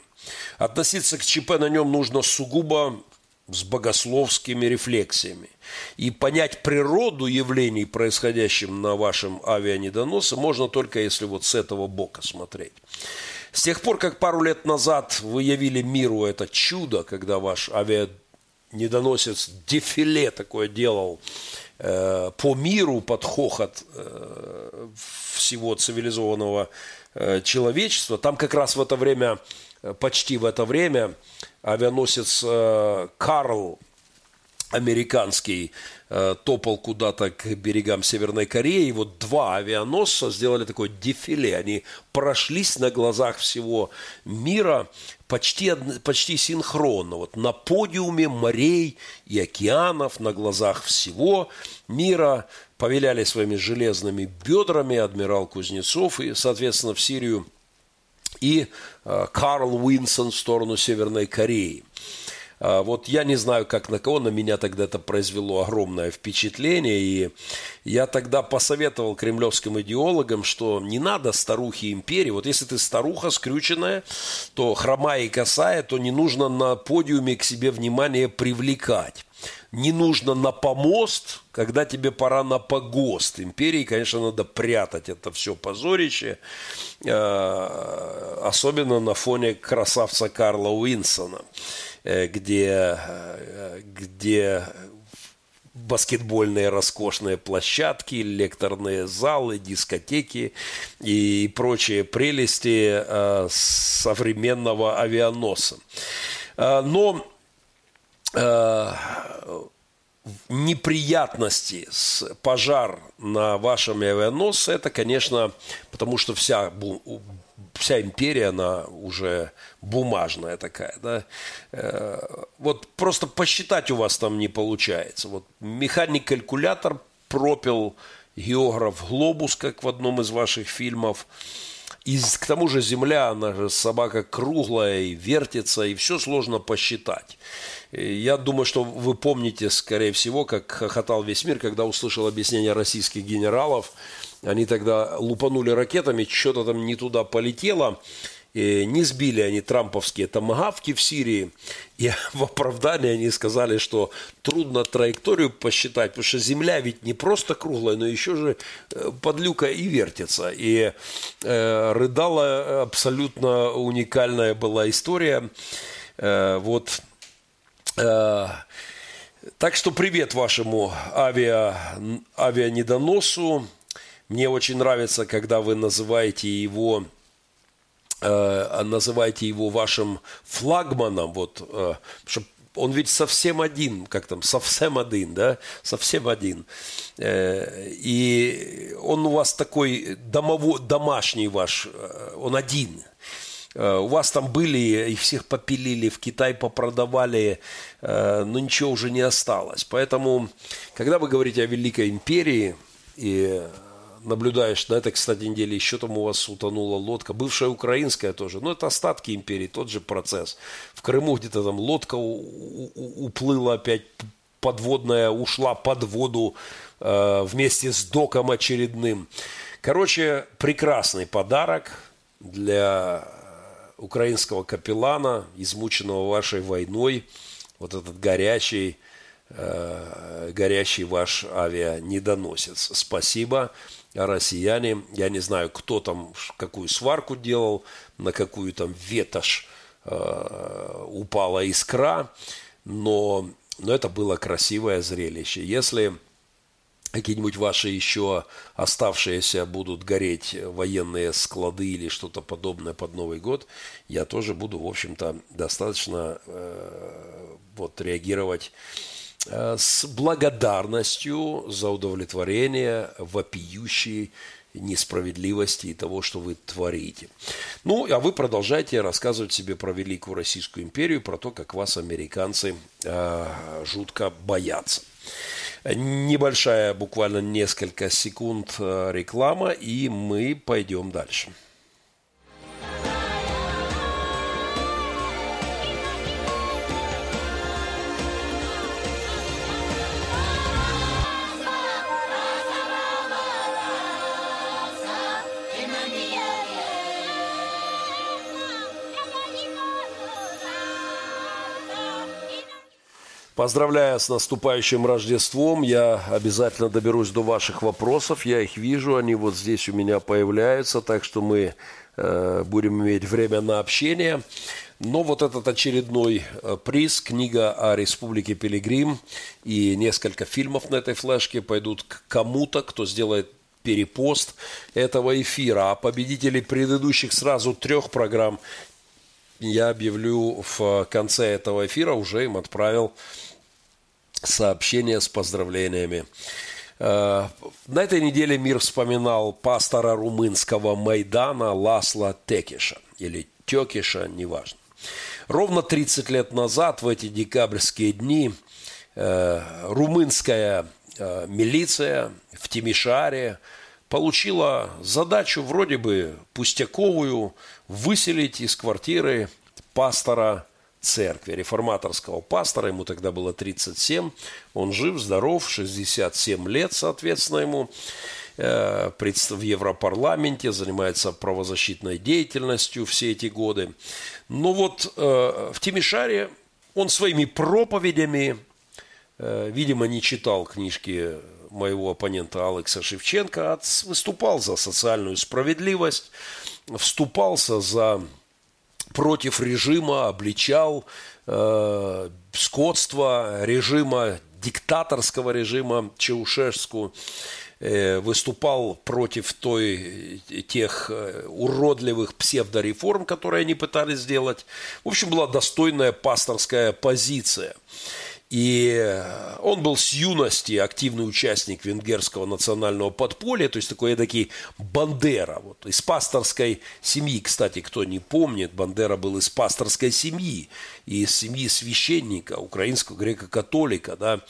Относиться к ЧП на нем нужно сугубо с богословскими рефлексиями. И понять природу явлений, происходящих на вашем авианедоносе, можно только если вот с этого бока смотреть. С тех пор, как пару лет назад вы явили миру это чудо, когда ваш авианедоносец дефиле такое делал, по миру под хохот всего цивилизованного человечества. Там как раз в это время, почти в это время, авианосец Карл американский топал куда-то к берегам Северной Кореи. И вот два авианосца сделали такое дефиле. Они прошлись на глазах всего мира почти синхронно. Вот на подиуме морей и океанов, на глазах всего мира повиляли своими железными бедрами адмирал Кузнецов и, соответственно, в Сирию, и Карл Уинсон в сторону Северной Кореи. Вот я не знаю, как на кого, на меня тогда это произвело огромное впечатление, и я тогда посоветовал кремлевским идеологам, что не надо старухи империи, вот если ты старуха скрюченная, то хромая и косая, то не нужно на подиуме к себе внимание привлекать. Не нужно на помост, когда тебе пора на погост. Империи, конечно, надо прятать это все позорище, особенно на фоне красавца Карла Уинсона, где баскетбольные роскошные площадки, лекторные залы, дискотеки и прочие прелести современного авианоса. Но неприятности с пожар на вашем авианосе, это, конечно, потому что вся империя, она уже бумажная такая, да? Вот просто посчитать у вас там не получается. Вот механик-калькулятор пропил, географ глобус, как в одном из ваших фильмов. И к тому же земля, она же собака круглая и вертится, и все сложно посчитать. Я думаю, что вы помните, скорее всего, как хохотал весь мир, когда услышал объяснение российских генералов. Они тогда лупанули ракетами, что-то там не туда полетело. И не сбили они трамповские томагавки в Сирии, и в оправдании они сказали, что трудно траекторию посчитать, потому что земля ведь не просто круглая, но еще же подлюка и вертится. И рыдала, абсолютно уникальная была история. Так что привет вашему авианедоносу. Мне очень нравится, когда вы называете его вашим флагманом, вот, чтобы он ведь совсем один, и он у вас такой домашний ваш, он один. У вас там были, их всех попилили, в Китай попродавали, но ничего уже не осталось. Поэтому, когда вы говорите о Великой Империи, и наблюдаешь, на этой, кстати, неделе еще там у вас утонула лодка, бывшая украинская тоже, но это остатки империи, тот же процесс. В Крыму где-то там лодка уплыла опять, подводная ушла под воду вместе с доком очередным. Короче, прекрасный подарок для украинского капеллана, измученного вашей войной, вот этот горячий ваш авианедоносец. Спасибо. Россияне, я не знаю, кто там какую сварку делал, на какую там ветошь упала искра, но это было красивое зрелище. Если какие-нибудь ваши еще оставшиеся будут гореть военные склады или что-то подобное под Новый год, я тоже буду, в общем-то, достаточно реагировать с благодарностью за удовлетворение вопиющей несправедливости и того, что вы творите. Ну, а вы продолжайте рассказывать себе про Великую Российскую империю, про то, как вас американцы жутко боятся. Небольшая, буквально несколько секунд реклама, и мы пойдем дальше. Поздравляю с наступающим Рождеством. Я обязательно доберусь до ваших вопросов. Я их вижу, они вот здесь у меня появляются. Так что мы будем иметь время на общение. Но вот этот очередной приз, книга о Республике Пилигрим и несколько фильмов на этой флешке пойдут к кому-то, кто сделает перепост этого эфира. А победителей предыдущих сразу 3 программ я объявлю в конце этого эфира, уже им отправил сообщение с поздравлениями. На этой неделе мир вспоминал пастора румынского Майдана Ласло Тёкеша, или Тёкеша, неважно. Ровно 30 лет назад, в эти декабрьские дни, румынская милиция в Тимишаре, получила задачу вроде бы пустяковую выселить из квартиры пастора церкви, реформаторского пастора, ему тогда было 37, он жив, здоров, 67 лет, соответственно, ему, в Европарламенте, занимается правозащитной деятельностью все эти годы. Но вот в Тимишаре он своими проповедями, видимо, не читал книжки моего оппонента Алекса Шевченко, выступал за социальную справедливость, вступался за... против режима, обличал скотство режима, диктаторского режима Чаушеску, выступал против тех уродливых псевдореформ, которые они пытались сделать. В общем, была достойная пасторская позиция. И он был с юности активный участник венгерского национального подполья, то есть такой эдакий Бандера. Вот, из пасторской семьи, кстати, кто не помнит, Бандера был из пасторской семьи, из семьи священника, украинского греко-католика, да,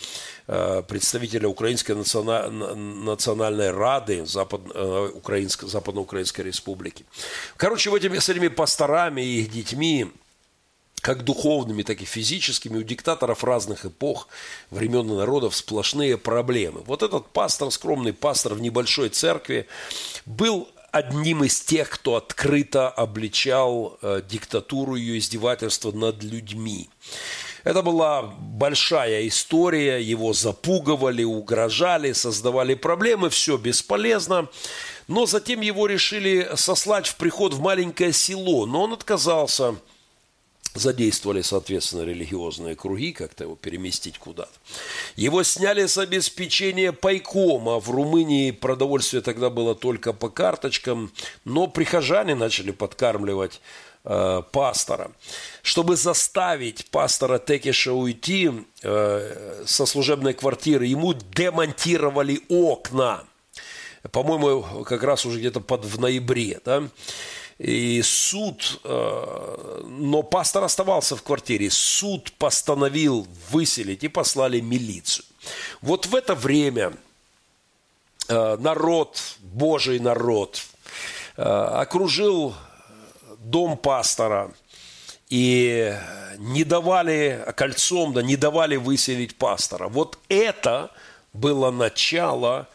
представителя Украинской национальной рады Западноукраинской республики. Короче, с этими пасторами и их детьми, как духовными, так и физическими, у диктаторов разных эпох, времен и народов сплошные проблемы. Вот этот пастор, скромный пастор в небольшой церкви, был одним из тех, кто открыто обличал диктатуру, ее издевательство над людьми. Это была большая история, его запугивали, угрожали, создавали проблемы, все бесполезно. Но затем его решили сослать в приход в маленькое село, но он отказался. Задействовали, соответственно, религиозные круги, как-то его переместить куда-то. Его сняли с обеспечения пайком, а в Румынии продовольствие тогда было только по карточкам, но прихожане начали подкармливать пастора. Чтобы заставить пастора Тёкеша уйти со служебной квартиры, ему демонтировали окна. По-моему, как раз уже где-то в ноябре, да? И суд, но пастор оставался в квартире, суд постановил выселить и послали милицию. Вот в это время народ, Божий народ, окружил дом пастора и не давали кольцом, да не давали выселить пастора. Вот это было начало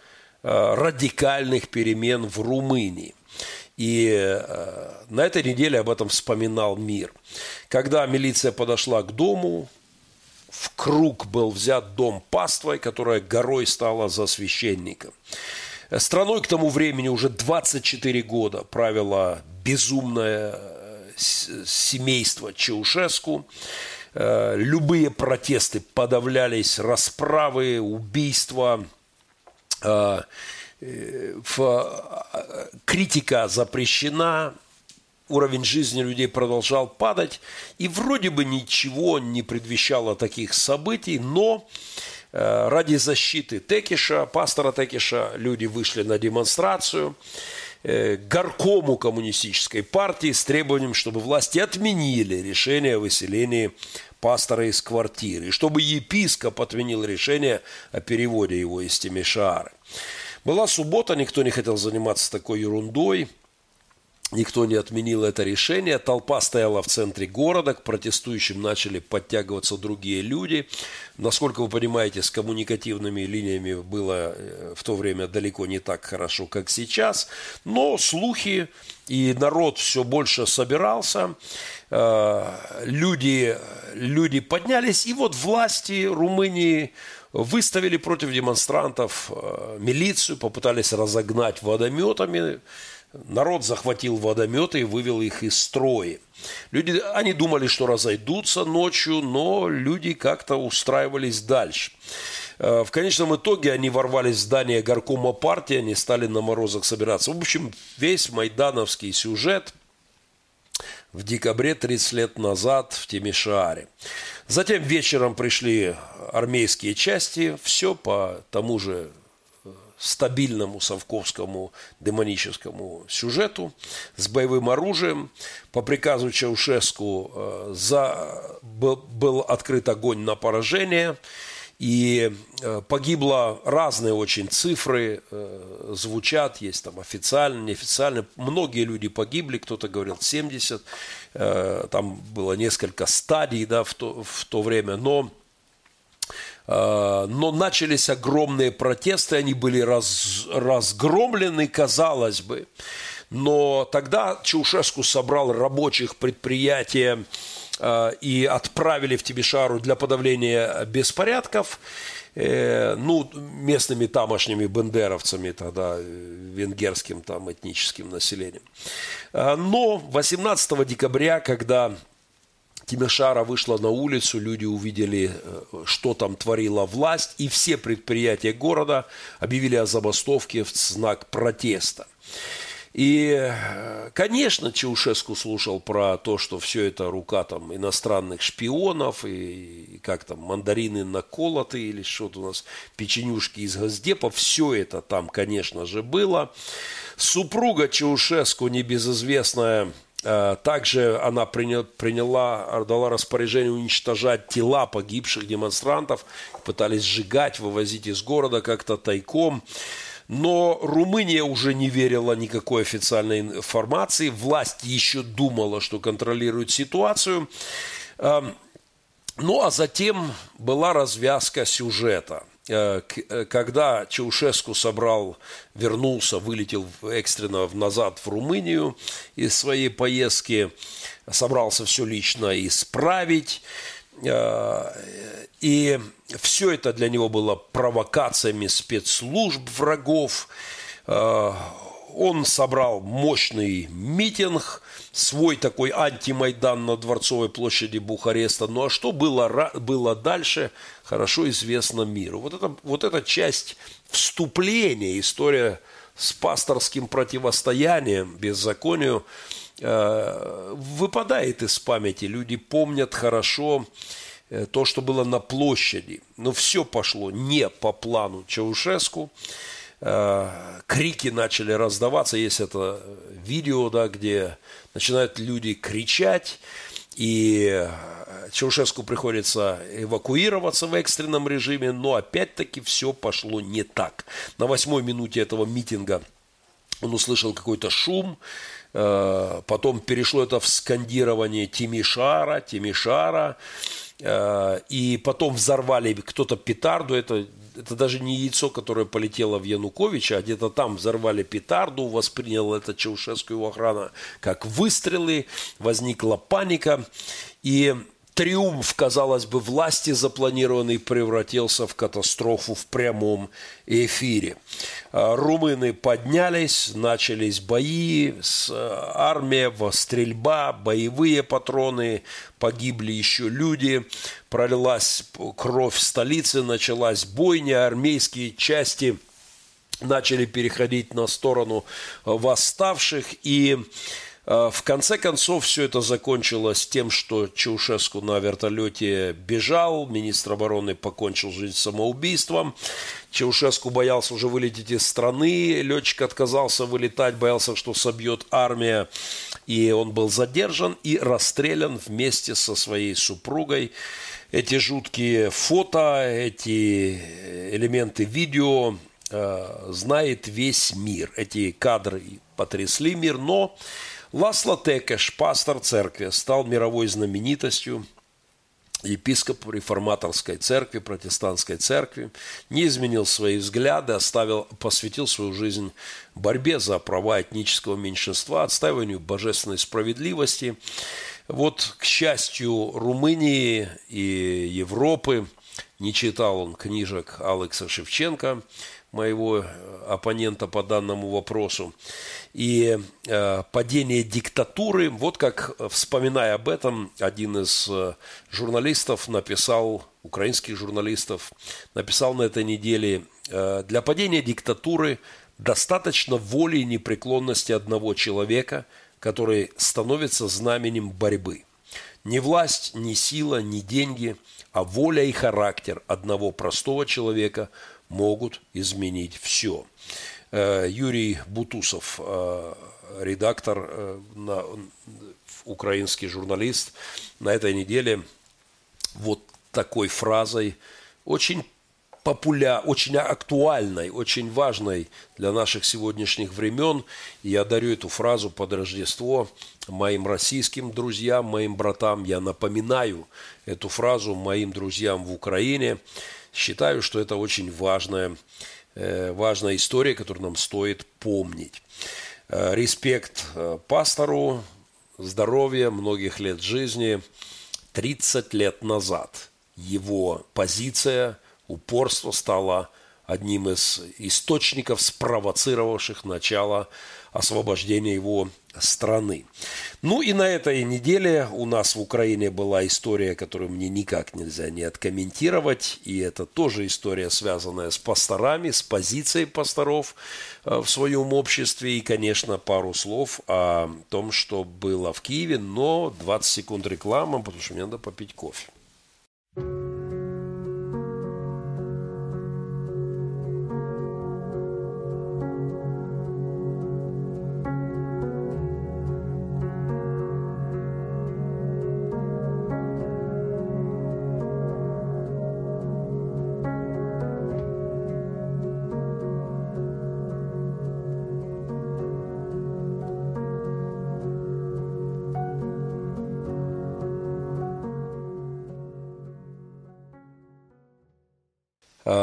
радикальных перемен в Румынии. И на этой неделе об этом вспоминал мир. Когда милиция подошла к дому, в круг был взят дом паствой, которая горой стала за священником. Страной к тому времени уже 24 года правило безумное семейство Чаушеску. Любые протесты подавлялись, расправы, убийства. Критика запрещена, уровень жизни людей продолжал падать, и вроде бы ничего не предвещало таких событий, но ради защиты Тёкеша, пастора Тёкеша, люди вышли на демонстрацию к горкому коммунистической партии с требованием, чтобы власти отменили решение о выселении пастора из квартиры, и чтобы епископ отменил решение о переводе его из Тимишоары. Была суббота, никто не хотел заниматься такой ерундой, никто не отменил это решение. Толпа стояла в центре города, к протестующим начали подтягиваться другие люди. Насколько вы понимаете, с коммуникативными линиями было в то время далеко не так хорошо, как сейчас. Но слухи, и народ все больше собирался, люди поднялись, и вот власти Румынии выставили против демонстрантов милицию, попытались разогнать водометами. Народ захватил водометы и вывел их из строя. Люди, они думали, что разойдутся ночью, но люди как-то устраивались дальше. В конечном итоге они ворвались в здание горкома партии, они стали на морозах собираться. В общем, весь майдановский сюжет в декабре 30 лет назад в Тимишоаре. Затем вечером пришли армейские части, все по тому же стабильному совковскому демоническому сюжету с боевым оружием. По приказу Чаушеску был открыт огонь на поражение, И погибло разные очень цифры, звучат, есть там официально, неофициально. Многие люди погибли, кто-то говорил 70, там было несколько стадий, да, в то время, но начались огромные протесты, они были разгромлены, казалось бы. Но тогда Чаушеску собрал рабочих предприятия и отправили в Тимишару для подавления беспорядков. Ну, местными тамошними бендеровцами тогда, венгерским там этническим населением. Но 18 декабря, когда Тимишара вышла на улицу, люди увидели, что там творила власть, и все предприятия города объявили о забастовке в знак протеста. И, конечно, Чаушеску слушал про то, что все это рука там иностранных шпионов, и как там мандарины наколоты, или что-то у нас, печенюшки из Госдепа, все это там, конечно же, было. Супруга Чаушеску, небезызвестная, также она дала распоряжение уничтожать тела погибших демонстрантов, пытались сжигать, вывозить из города как-то тайком. Но Румыния уже не верила никакой официальной информации. Власть еще думала, что контролирует ситуацию. Ну, а затем была развязка сюжета. Когда Чаушеску вернулся, вылетел экстренно назад в Румынию из своей поездки, собрался все лично исправить. И все это для него было провокациями спецслужб, врагов. Он собрал мощный митинг, свой такой антимайдан на Дворцовой площади Бухареста. Ну а что было дальше, хорошо известно миру. Вот эта часть вступления, история с пасторским противостоянием, беззаконию, выпадает из памяти. Люди помнят хорошо то, что было на площади. Но все пошло не по плану Чаушеску. Крики начали раздаваться. Есть это видео, да, где начинают люди кричать. И Чаушеску приходится эвакуироваться в экстренном режиме. Но опять-таки все пошло не так. На 8-й минуте этого митинга он услышал какой-то шум. Потом перешло это в скандирование «Тимишара, Тимишара». И потом взорвали кто-то петарду. Это даже не яйцо, которое полетело в Януковича, а где-то там взорвали петарду. Воспринял это Чаушеску и его охрана как выстрелы. Возникла паника. И триумф, казалось бы, власти запланированный превратился в катастрофу в прямом эфире. Румыны поднялись, начались бои, армия, стрельба, боевые патроны, погибли еще люди, пролилась кровь в столице, началась бойня, армейские части начали переходить на сторону восставших, и в конце концов все это закончилось тем, что Чаушеску на вертолете бежал, министр обороны покончил жизнь самоубийством, Чаушеску боялся уже вылететь из страны, летчик отказался вылетать, боялся, что собьет армия, и он был задержан и расстрелян вместе со своей супругой. Эти жуткие фото, эти элементы видео знает весь мир, эти кадры потрясли мир, но Ласло Тёкеш, пастор церкви, стал мировой знаменитостью, епископ реформаторской церкви, протестантской церкви, не изменил свои взгляды, посвятил свою жизнь борьбе за права этнического меньшинства, отстаиванию божественной справедливости. Вот, к счастью, Румынии и Европы, не читал он книжек Алекса Шевченко, моего оппонента по данному вопросу, и падение диктатуры. Вот как, вспоминая об этом, один из журналистов украинских журналистов написал на этой неделе: для падения диктатуры достаточно воли и непреклонности одного человека, который становится знаменем борьбы. Ни власть, ни сила, ни деньги, а воля и характер одного простого человека – могут изменить все. Юрий Бутусов, редактор, украинский журналист, на этой неделе вот такой фразой очень актуальной, очень важной для наших сегодняшних времен. Я дарю эту фразу под Рождество моим российским друзьям, моим братам. Я напоминаю эту фразу моим друзьям в Украине. Считаю, что это очень важная история, которую нам стоит помнить. Респект пастору, здоровья, многих лет жизни. 30 лет назад его позиция, упорство стало одним из источников, спровоцировавших начало освобождения его страны. Ну и на этой неделе у нас в Украине была история, которую мне никак нельзя не откомментировать. И это тоже история, связанная с пасторами, с позицией пасторов в своем обществе. И, конечно, пару слов о том, что было в Киеве, но 20 секунд рекламы, потому что мне надо попить кофе.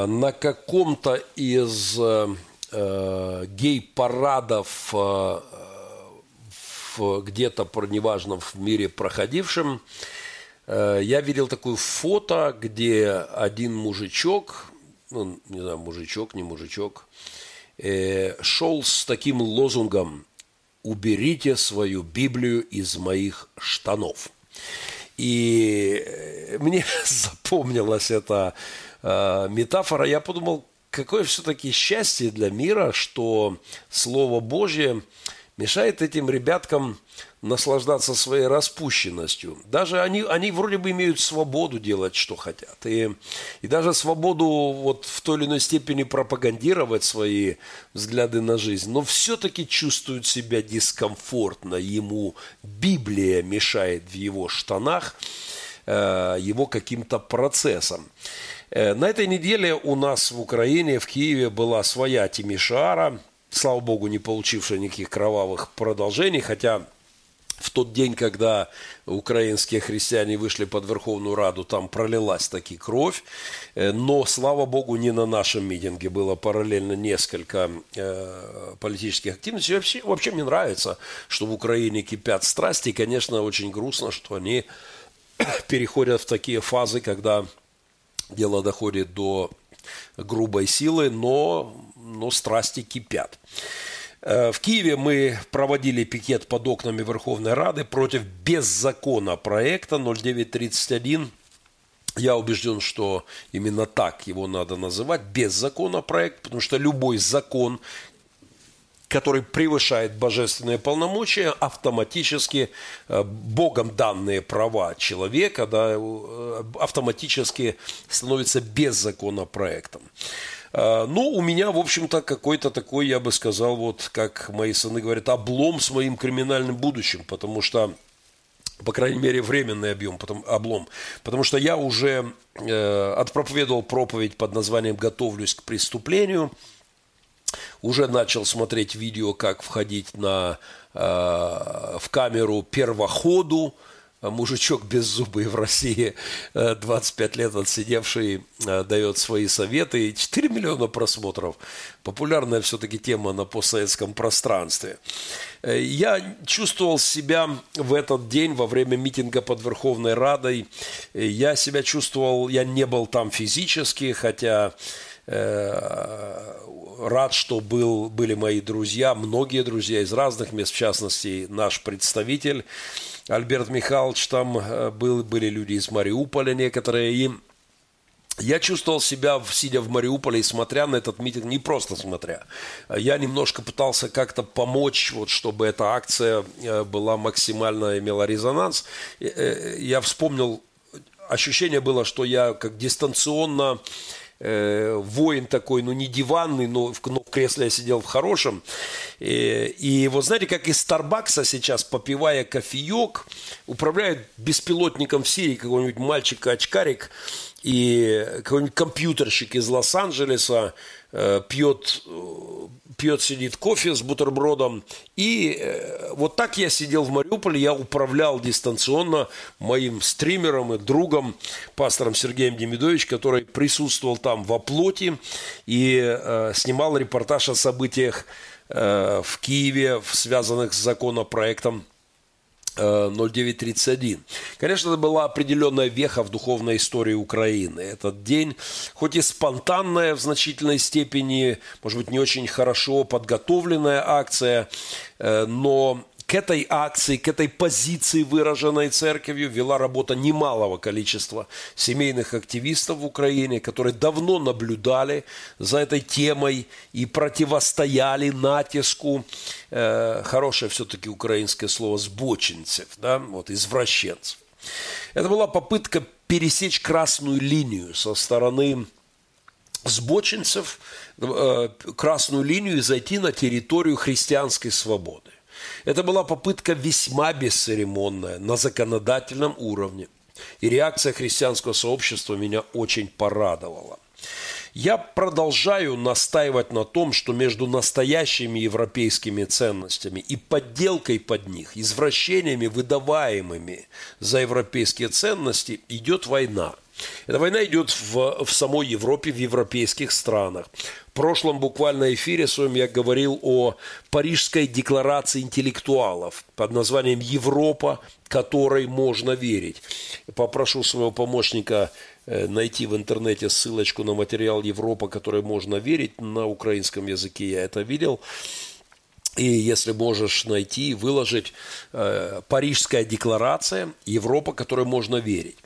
На каком-то из гей-парадов, где-то, неважно, в мире проходившем, я видел такое фото, где один мужичок, ну, не знаю, мужичок, не мужичок, шел с таким лозунгом «Уберите свою Библию из моих штанов». И мне запомнилось это... метафора, я подумал, какое все-таки счастье для мира, что Слово Божье мешает этим ребяткам наслаждаться своей распущенностью. Даже они вроде бы имеют свободу делать, что хотят. И даже свободу вот в той или иной степени пропагандировать свои взгляды на жизнь. Но все-таки чувствуют себя дискомфортно. Ему Библия мешает в его штанах, его каким-то процессом. На этой неделе у нас в Украине, в Киеве, была своя тимишара, слава богу, не получившая никаких кровавых продолжений, хотя в тот день, когда украинские христиане вышли под Верховную Раду, там пролилась таки кровь, но, слава богу, не на нашем митинге, было параллельно несколько политических активностей. Вообще мне нравится, что в Украине кипят страсти, и, конечно, очень грустно, что они переходят в такие фазы, когда... дело доходит до грубой силы, но страсти кипят. В Киеве мы проводили пикет под окнами Верховной Рады против беззакона проекта 0931. Я убежден, что именно так его надо называть, беззакона проект, потому что любой закон, который превышает божественные полномочия, автоматически Богом данные права человека, да, автоматически становится беззаконопроектом. Ну, у меня, в общем-то, какой-то такой, я бы сказал, вот как мои сыны говорят, облом с моим криминальным будущим, потому что, по крайней мере, временный облом. Потому что я уже отпроповедовал проповедь под названием «Готовлюсь к преступлению». Уже начал смотреть видео, как входить в камеру первоходу. Мужичок беззубый в России, 25 лет отсидевший, дает свои советы. И 4 миллиона просмотров. Популярная все-таки тема на постсоветском пространстве. Я чувствовал себя в этот день, во время митинга под Верховной Радой. Я себя чувствовал, я не был там физически, хотя... рад, что были мои друзья, многие друзья из разных мест, в частности, наш представитель Альберт Михайлович там был, были люди из Мариуполя некоторые, и я чувствовал себя, сидя в Мариуполе и смотря на этот митинг, не просто смотря, я немножко пытался как-то помочь, вот, чтобы эта акция была максимально, имела резонанс. Я вспомнил, ощущение было, что я как дистанционно воин такой, ну не диванный, но в кресле я сидел в хорошем. И вот знаете, как из Старбакса сейчас, попивая кофеек, управляют беспилотником в Сирии какой-нибудь мальчик-очкарик, и какой-нибудь компьютерщик из Лос-Анджелеса пьет, сидит кофе с бутербродом. И вот так я сидел в Мариуполе, я управлял дистанционно моим стримером и другом, пастором Сергеем Демидовичем, который присутствовал там во плоти и снимал репортаж о событиях в Киеве, связанных с законопроектом 0931. Конечно, это была определенная веха в духовной истории Украины. Этот день, хоть и спонтанная в значительной степени, может быть, не очень хорошо подготовленная акция, но к этой акции, к этой позиции, выраженной церковью, вела работа немалого количества семейных активистов в Украине, которые давно наблюдали за этой темой и противостояли натиску, хорошее все-таки украинское слово, сбочинцев, да, вот, извращенцев. Это была попытка пересечь красную линию со стороны сбочинцев, красную линию и зайти на территорию христианской свободы. Это была попытка весьма бесцеремонная на законодательном уровне. И реакция христианского сообщества меня очень порадовала. Я продолжаю настаивать на том, что между настоящими европейскими ценностями и подделкой под них, извращениями, выдаваемыми за европейские ценности, идет война. Эта война идет в самой Европе, в европейских странах. В прошлом буквально эфире своем я говорил о Парижской декларации интеллектуалов под названием «Европа, которой можно верить». Попрошу своего помощника найти в интернете ссылочку на материал «Европа, которой можно верить» на украинском языке. Я это видел. И если можешь найти, выложить Парижская декларация «Европа, которой можно верить».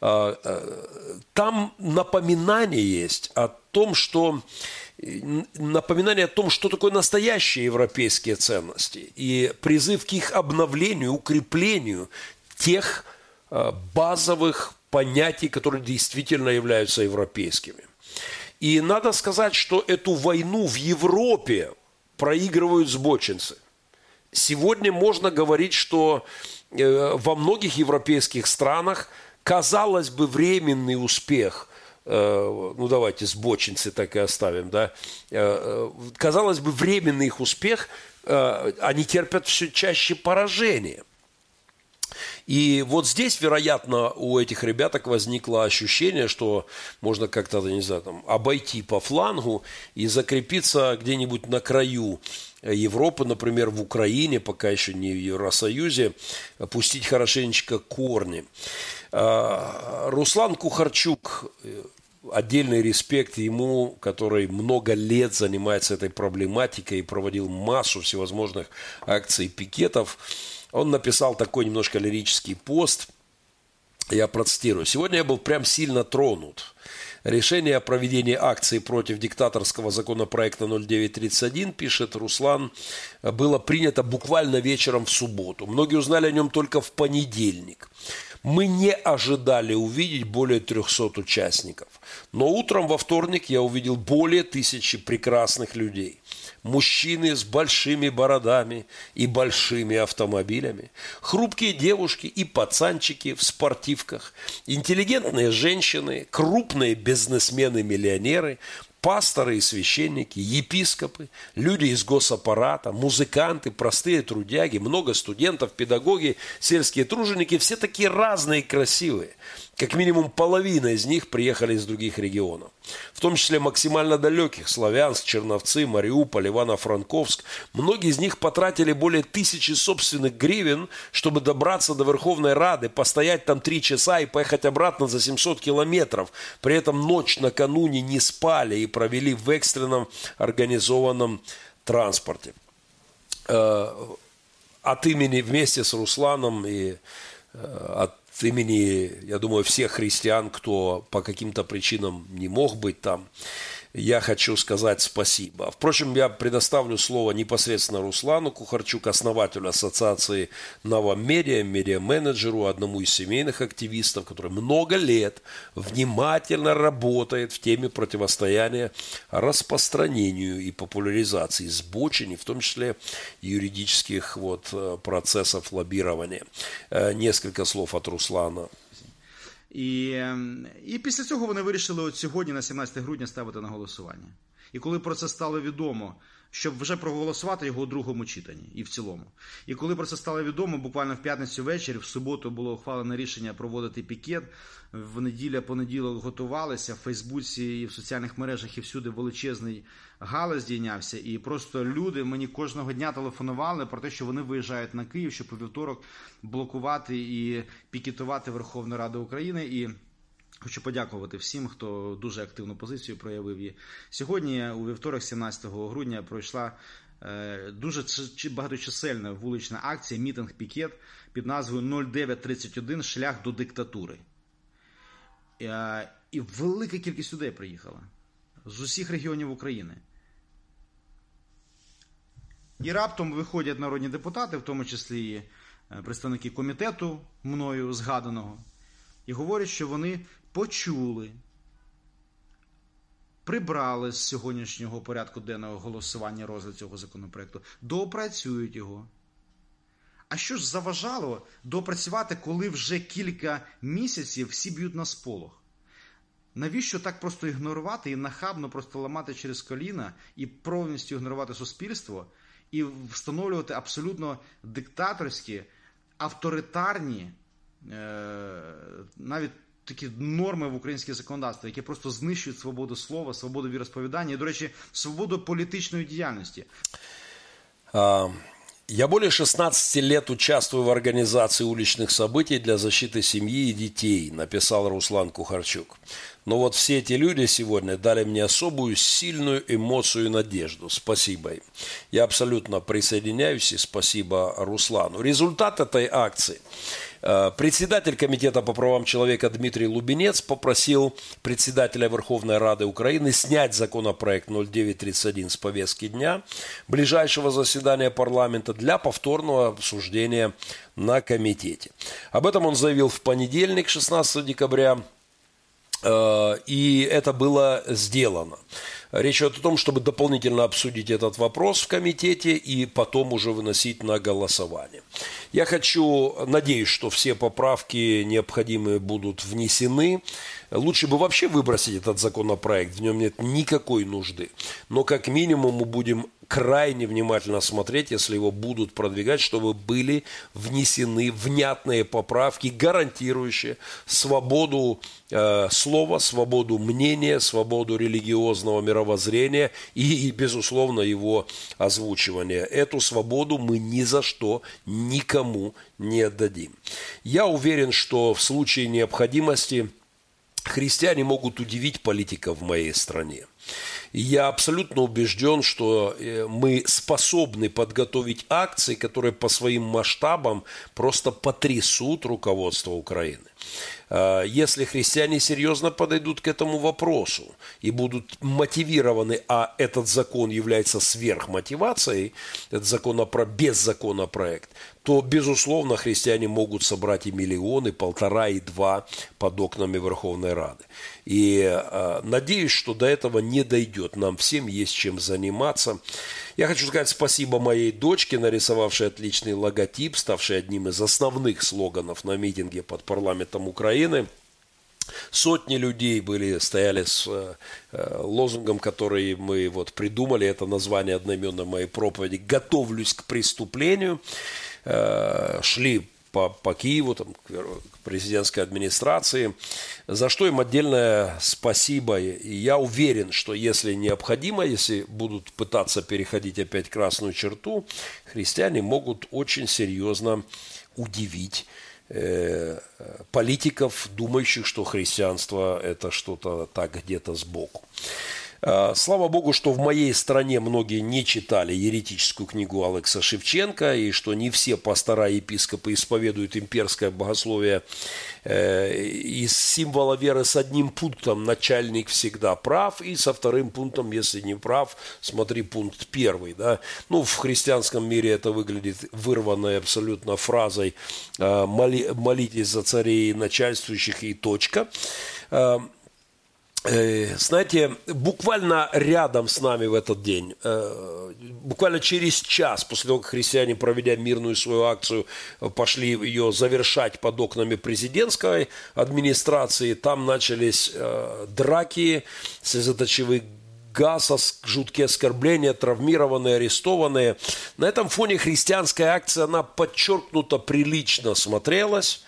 Там напоминание о том, что такое настоящие европейские ценности и призыв к их обновлению, укреплению тех базовых понятий, которые действительно являются европейскими. И надо сказать, что эту войну в Европе проигрывают сбочинцы. Сегодня можно говорить, что во многих европейских странах, казалось бы, временный успех, ну давайте сбочинцы так и оставим, да, казалось бы, временный их успех, они терпят все чаще поражение. И вот здесь, вероятно, у этих ребяток возникло ощущение, что можно как-то, не знаю, там, обойти по флангу и закрепиться где-нибудь на краю Европы, например, в Украине, пока еще не в Евросоюзе, пустить хорошенечко корни. Руслан Кухарчук, отдельный респект ему, который много лет занимается этой проблематикой и проводил массу всевозможных акций и пикетов. Он написал такой немножко лирический пост, я процитирую. «Сегодня я был прям сильно тронут. Решение о проведении акции против диктаторского законопроекта 0931, пишет Руслан, было принято буквально вечером в субботу. Многие узнали о нем только в понедельник. Мы не ожидали увидеть более 300 участников. Но утром во вторник я увидел более 1000 прекрасных людей. Мужчины с большими бородами и большими автомобилями. Хрупкие девушки и пацанчики в спортивках. Интеллигентные женщины, крупные бизнесмены-миллионеры, пасторы и священники, епископы, люди из госаппарата, музыканты, простые трудяги, много студентов, педагоги, сельские труженики, все такие разные и красивые. Как минимум половина из них приехали из других регионов. В том числе максимально далеких – Славянск, Черновцы, Мариуполь, Ивано-Франковск. Многие из них потратили более 1000 собственных гривен, чтобы добраться до Верховной Рады, постоять там 3 часа и поехать обратно за 700 километров. При этом ночь накануне не спали и провели в экстренном организованном транспорте». От имени вместе с Русланом и от имени, я думаю, всех христиан, кто по каким-то причинам не мог быть там, я хочу сказать спасибо. Впрочем, я предоставлю слово непосредственно Руслану Кухарчук, основателю Ассоциации Новомедиа, медиа-менеджеру, одному из семейных активистов, который много лет внимательно работает в теме противостояния распространению и популяризации сбочений, в том числе юридических процессов лоббирования. Несколько слов от Руслана. І після цього вони вирішили от сьогодні на 17 грудня ставити на голосування. І коли про це стало відомо, щоб вже проголосувати його у другому читанні і в цілому. І коли про це стало відомо, буквально в п'ятницю ввечері, в суботу було ухвалено рішення проводити пікет, в понеділок готувалися, в Фейсбуці і в соціальних мережах і всюди величезний галас дійнявся. І просто люди мені кожного дня телефонували про те, що вони виїжджають на Київ, щоб у вівторок блокувати і пікетувати Верховну Раду України. І хочу подякувати всім, хто дуже активну позицію проявив її. Сьогодні, у вівторок, 17 грудня, пройшла дуже багаточисельна вулична акція, мітинг-пікет під назвою «0931. Шлях до диктатури». І велика кількість людей приїхала з усіх регіонів України. І раптом виходять народні депутати, в тому числі і представники комітету мною згаданого, і говорять, що вони почули, прибрали з сьогоднішнього порядку денного голосування розгляд цього законопроекту, доопрацюють його. А що ж заважало доопрацювати, коли вже кілька місяців всі б'ють на сполох? Навіщо так просто ігнорувати і нахабно просто ламати через коліна і повністю ігнорувати суспільство і встановлювати абсолютно диктаторські, авторитарні, навіть такі норми в українське законодавство, які просто знищують свободу слова, свободу віросповідання и, до речі, свободу політичної діяльності. Я более 16 лет участвую в организации уличных событий для защиты семьи и детей, написал Руслан Кухарчук. Но вот все эти люди сегодня дали мне особую сильную эмоцию и надежду. Спасибо им. Я абсолютно присоединяюсь и спасибо Руслану. Результат этой акции. Председатель Комитета по правам человека Дмитрий Лубенец попросил председателя Верховной Рады Украины снять законопроект 0931 с повестки дня ближайшего заседания парламента для повторного обсуждения на комитете. Об этом он заявил в понедельник, 16 декабря. И это было сделано. Речь идет о том, чтобы дополнительно обсудить этот вопрос в комитете и потом уже выносить на голосование. Я надеюсь, что все поправки необходимые будут внесены. Лучше бы вообще выбросить этот законопроект, в нем нет никакой нужды. Но как минимум мы будем крайне внимательно смотреть, если его будут продвигать, чтобы были внесены внятные поправки, гарантирующие свободу слова, свободу мнения, свободу религиозного мировоззрения и, безусловно, его озвучивания. Эту свободу мы ни за что никому не отдадим. Я уверен, что в случае необходимости христиане могут удивить политиков в моей стране. Я абсолютно убежден, что мы способны подготовить акции, которые по своим масштабам просто потрясут руководство Украины. Если христиане серьезно подойдут к этому вопросу и будут мотивированы, а этот закон является сверхмотивацией, этот беззаконопроект, то, безусловно, христиане могут собрать и миллионы, 1,5, и 2 под окнами Верховной Рады. И надеюсь, что до этого не дойдет. Нам всем есть чем заниматься. Я хочу сказать спасибо моей дочке, нарисовавшей отличный логотип, ставший одним из основных слоганов на митинге под парламентом Украины. Сотни людей стояли с лозунгом, который мы придумали. Это название одноименной моей проповеди «Готовлюсь к преступлению». Шли по Киеву, к президентской администрации, за что им отдельное спасибо. И я уверен, что если необходимо, если будут пытаться переходить опять красную черту, христиане могут очень серьезно удивить политиков, думающих, что христианство – это что-то так где-то сбоку. Слава богу, что в моей стране многие не читали еретическую книгу Алекса Шевченко, и что не все пастора и епископы исповедуют имперское богословие из символа веры с одним пунктом: начальник всегда прав, и со вторым пунктом, если не прав, смотри пункт первый. Да? Ну, в христианском мире это выглядит вырванной абсолютно фразой «молитесь за царей и начальствующих» и точка. Знаете, буквально рядом с нами в этот день, буквально через час после того, как христиане, проведя мирную свою акцию, пошли ее завершать под окнами президентской администрации, там начались драки, слезоточивые газ, жуткие оскорбления, травмированные, арестованные. На этом фоне христианская акция, она подчеркнуто прилично смотрелась.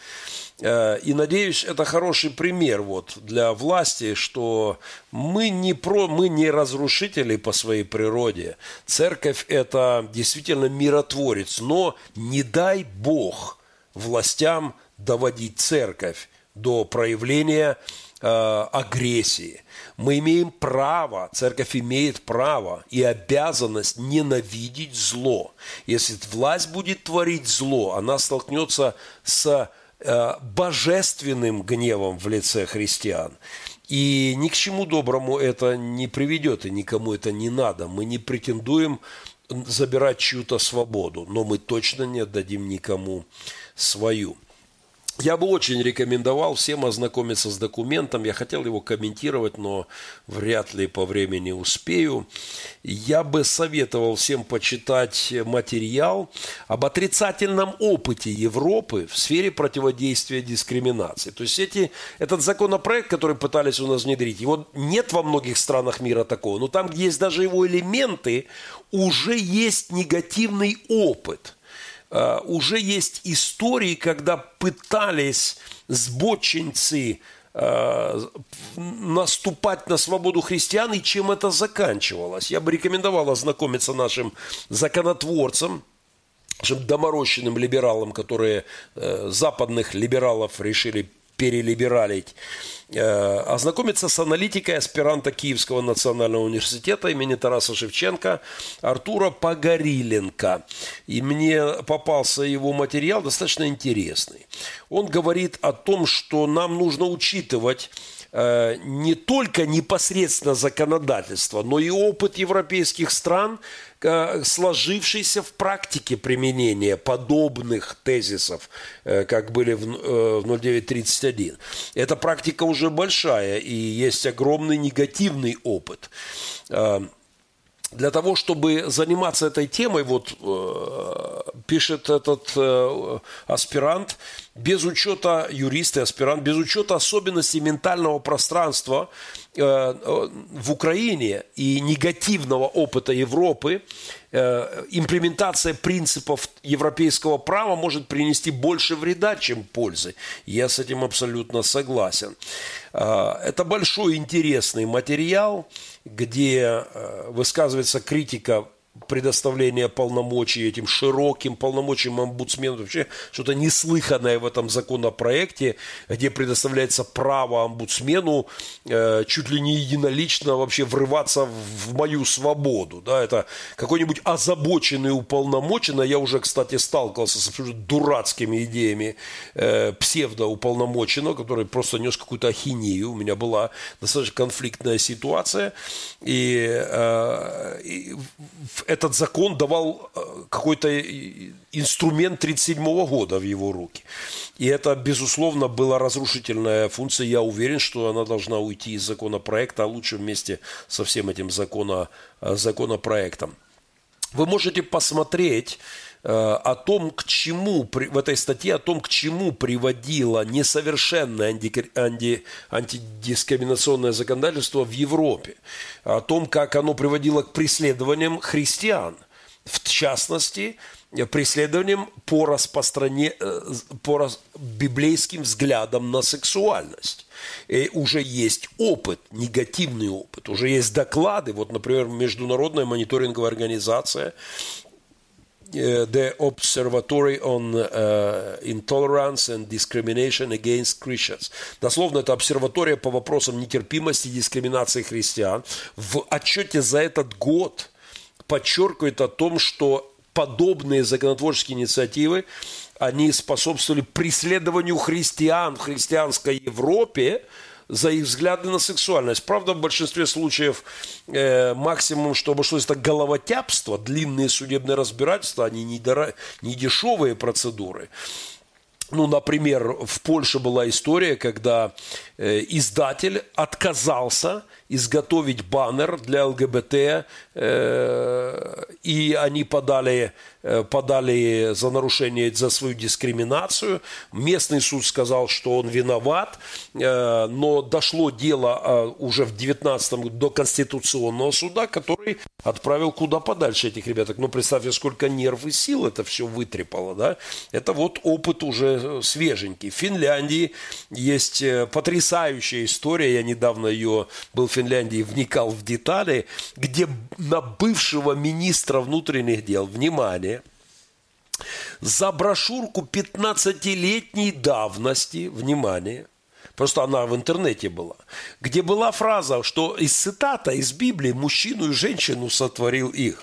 И, надеюсь, это хороший пример вот для власти, что мы не разрушители по своей природе. Церковь – это действительно миротворец, но не дай Бог властям доводить церковь до проявления агрессии. Мы имеем право, церковь имеет право и обязанность ненавидеть зло. Если власть будет творить зло, она столкнется с божественным гневом в лице христиан. И ни к чему доброму это не приведет, и никому это не надо. Мы не претендуем забирать чью-то свободу, но мы точно не отдадим никому свою. Я бы очень рекомендовал всем ознакомиться с документом. Я хотел его комментировать, но вряд ли по времени успею. Я бы советовал всем почитать материал об отрицательном опыте Европы в сфере противодействия дискриминации. То есть этот законопроект, который пытались у нас внедрить, его нет во многих странах мира такого. Но там, где есть даже его элементы, уже есть негативный опыт. Уже есть истории, когда пытались сбочинцы наступать на свободу христиан, и чем это заканчивалось. Я бы рекомендовал ознакомиться нашим законотворцам, нашим доморощенным либералам, которые западных либералов решили перелибералить, ознакомиться с аналитикой аспиранта Киевского национального университета имени Тараса Шевченко Артура Погориленко. И мне попался его материал, достаточно интересный. Он говорит о том, что нам нужно учитывать не только непосредственно законодательство, но и опыт европейских стран, сложившийся в практике применения подобных тезисов, как были в 0931. Эта практика уже большая, и есть огромный негативный опыт. Для того, чтобы заниматься этой темой, вот пишет этот аспирант, без учета юриста и аспирант, без учета особенностей ментального пространства в Украине и негативного опыта Европы, имплементация принципов европейского права может принести больше вреда, чем пользы. Я с этим абсолютно согласен. Это большой интересный материал, где высказывается критика предоставления полномочий этим широким полномочиям омбудсмену. Вообще что-то неслыханное в этом законопроекте, где предоставляется право омбудсмену чуть ли не единолично вообще врываться в мою свободу. Да, это какой-нибудь озабоченный уполномоченный. Я уже, кстати, сталкивался с абсолютно дурацкими идеями псевдоуполномоченного, который просто нес какую-то ахинею. У меня была достаточно конфликтная ситуация. И этот закон давал какой-то инструмент 1937 года в его руки. И это, безусловно, была разрушительная функция. Я уверен, что она должна уйти из законопроекта, а лучше вместе со всем этим законопроектом. Вы можете посмотреть о том, к чему, в этой статье о том, к чему приводило несовершенное антидискриминационное законодательство в Европе, о том, как оно приводило к преследованиям христиан, в частности, преследованиям по библейским взглядам на сексуальность. И уже есть опыт, негативный опыт, уже есть доклады, вот, например, Международная мониторинговая организация the Observatory on Intolerance and Discrimination Against Christians. Дословно, это обсерватория по вопросам нетерпимости и дискриминации христиан. В отчете за этот год подчеркивает о том, что подобные законотворческие инициативы, они способствовали преследованию христиан в христианской Европе за их взгляды на сексуальность. Правда, в большинстве случаев максимум, что обошлось, это головотяпство, длинные судебные разбирательства, они не дешевые процедуры. Ну, например, в Польше была история, когда издатель отказался изготовить баннер для ЛГБТ, и они подали за нарушение, за свою дискриминацию. Местный суд сказал, что он виноват, но дошло дело уже в 19-м году до Конституционного суда, который отправил куда подальше этих ребяток. Ну, представьте, сколько нерв и сил это все вытрепало, да? Это вот опыт уже свеженький. В Финляндии есть потрясающая история, я недавно ее был в Финляндии, вникал в детали, где на бывшего министра внутренних дел, внимание, за брошюрку 15-летней давности, внимание, просто она в интернете была, где была фраза, что из цитата из Библии «мужчину и женщину сотворил их».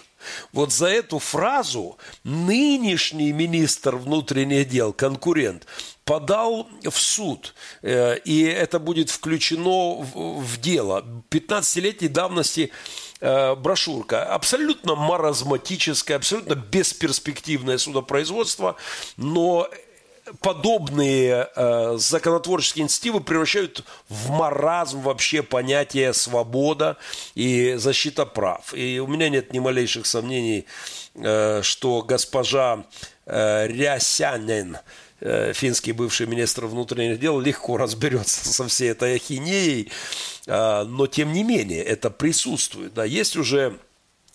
Вот за эту фразу нынешний министр внутренних дел, конкурент, подал в суд, и это будет включено в дело. 15-летней давности брошюрка. Абсолютно маразматическое, абсолютно бесперспективное судопроизводство, но подобные законотворческие инициативы превращают в маразм вообще понятие свобода и защита прав. И у меня нет ни малейших сомнений, что госпожа Рясянин, финский бывший министр внутренних дел, легко разберется со всей этой ахинеей, но тем не менее это присутствует. Да, есть уже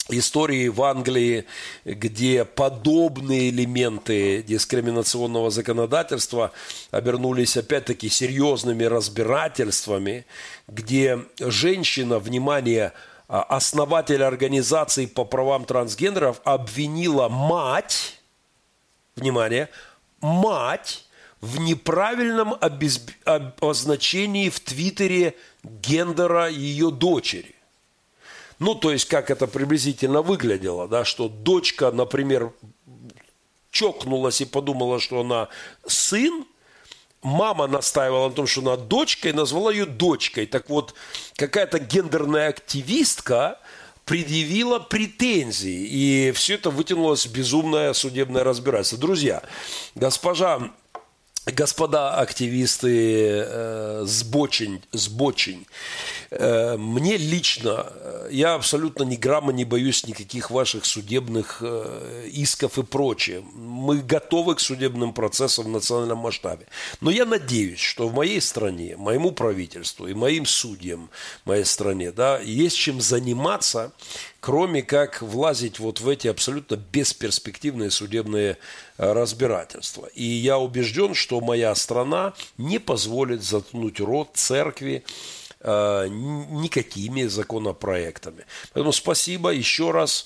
истории в Англии, где подобные элементы дискриминационного законодательства обернулись опять-таки серьезными разбирательствами, где женщина, внимание, основатель организации по правам трансгендеров обвинила мать, внимание, мать в неправильном обозначении в Твиттере гендера ее дочери. Ну, то есть, как это приблизительно выглядело, да, что дочка, например, чокнулась и подумала, что она сын, мама настаивала на том, что она дочка, и назвала ее дочкой. Так вот, какая-то гендерная активистка предъявила претензии, и все это вытянулось в безумное судебное разбирательство. Друзья, господа активисты с Бочин, мне лично, я абсолютно ни грамма не боюсь никаких ваших судебных исков и прочее. Мы готовы к судебным процессам в национальном масштабе. Но я надеюсь, что в моей стране, моему правительству и моим судьям в моей стране, да, есть чем заниматься, кроме как влазить вот в эти абсолютно бесперспективные судебные разбирательства. И я убежден, что моя страна не позволит заткнуть рот церкви никакими законопроектами. Поэтому спасибо еще раз.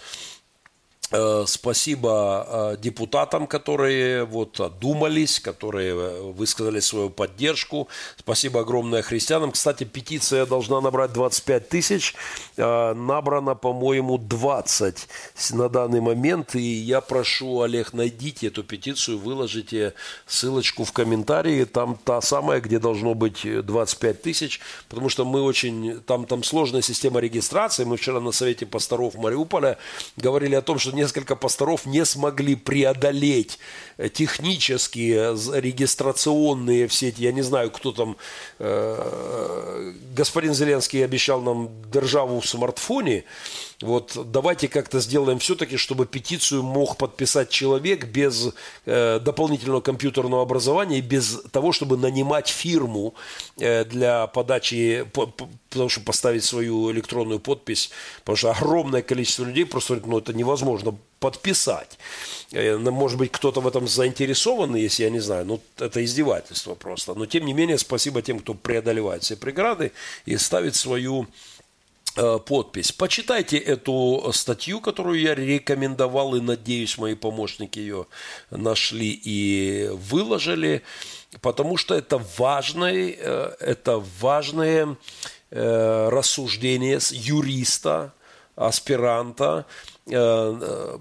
Спасибо депутатам, которые вот одумались, которые высказали свою поддержку. Спасибо огромное христианам. Кстати, петиция должна набрать 25 тысяч. Набрано, по-моему, 20 на данный момент. И я прошу, Олег, найдите эту петицию, выложите ссылочку в комментарии. Там та самая, где должно быть 25 тысяч. Потому что мы очень... Там сложная система регистрации. Мы вчера на совете пасторов Мариуполя говорили о том, что несколько пасторов не смогли преодолеть технические регистрационные все эти, я не знаю, кто там, господин Зеленский обещал нам державу в смартфоне, вот давайте как-то сделаем все-таки, чтобы петицию мог подписать человек без дополнительного компьютерного образования и без того, чтобы нанимать фирму для подачи, потому что поставить свою электронную подпись, потому что огромное количество людей просто говорит, ну это невозможно подписать. Может быть, кто-то в этом заинтересован, если я не знаю, ну это издевательство просто. Но тем не менее, спасибо тем, кто преодолевает все преграды и ставит свою подпись. Почитайте эту статью, которую я рекомендовал, и, надеюсь, мои помощники ее нашли и выложили, потому что это важное рассуждение юриста, аспиранта,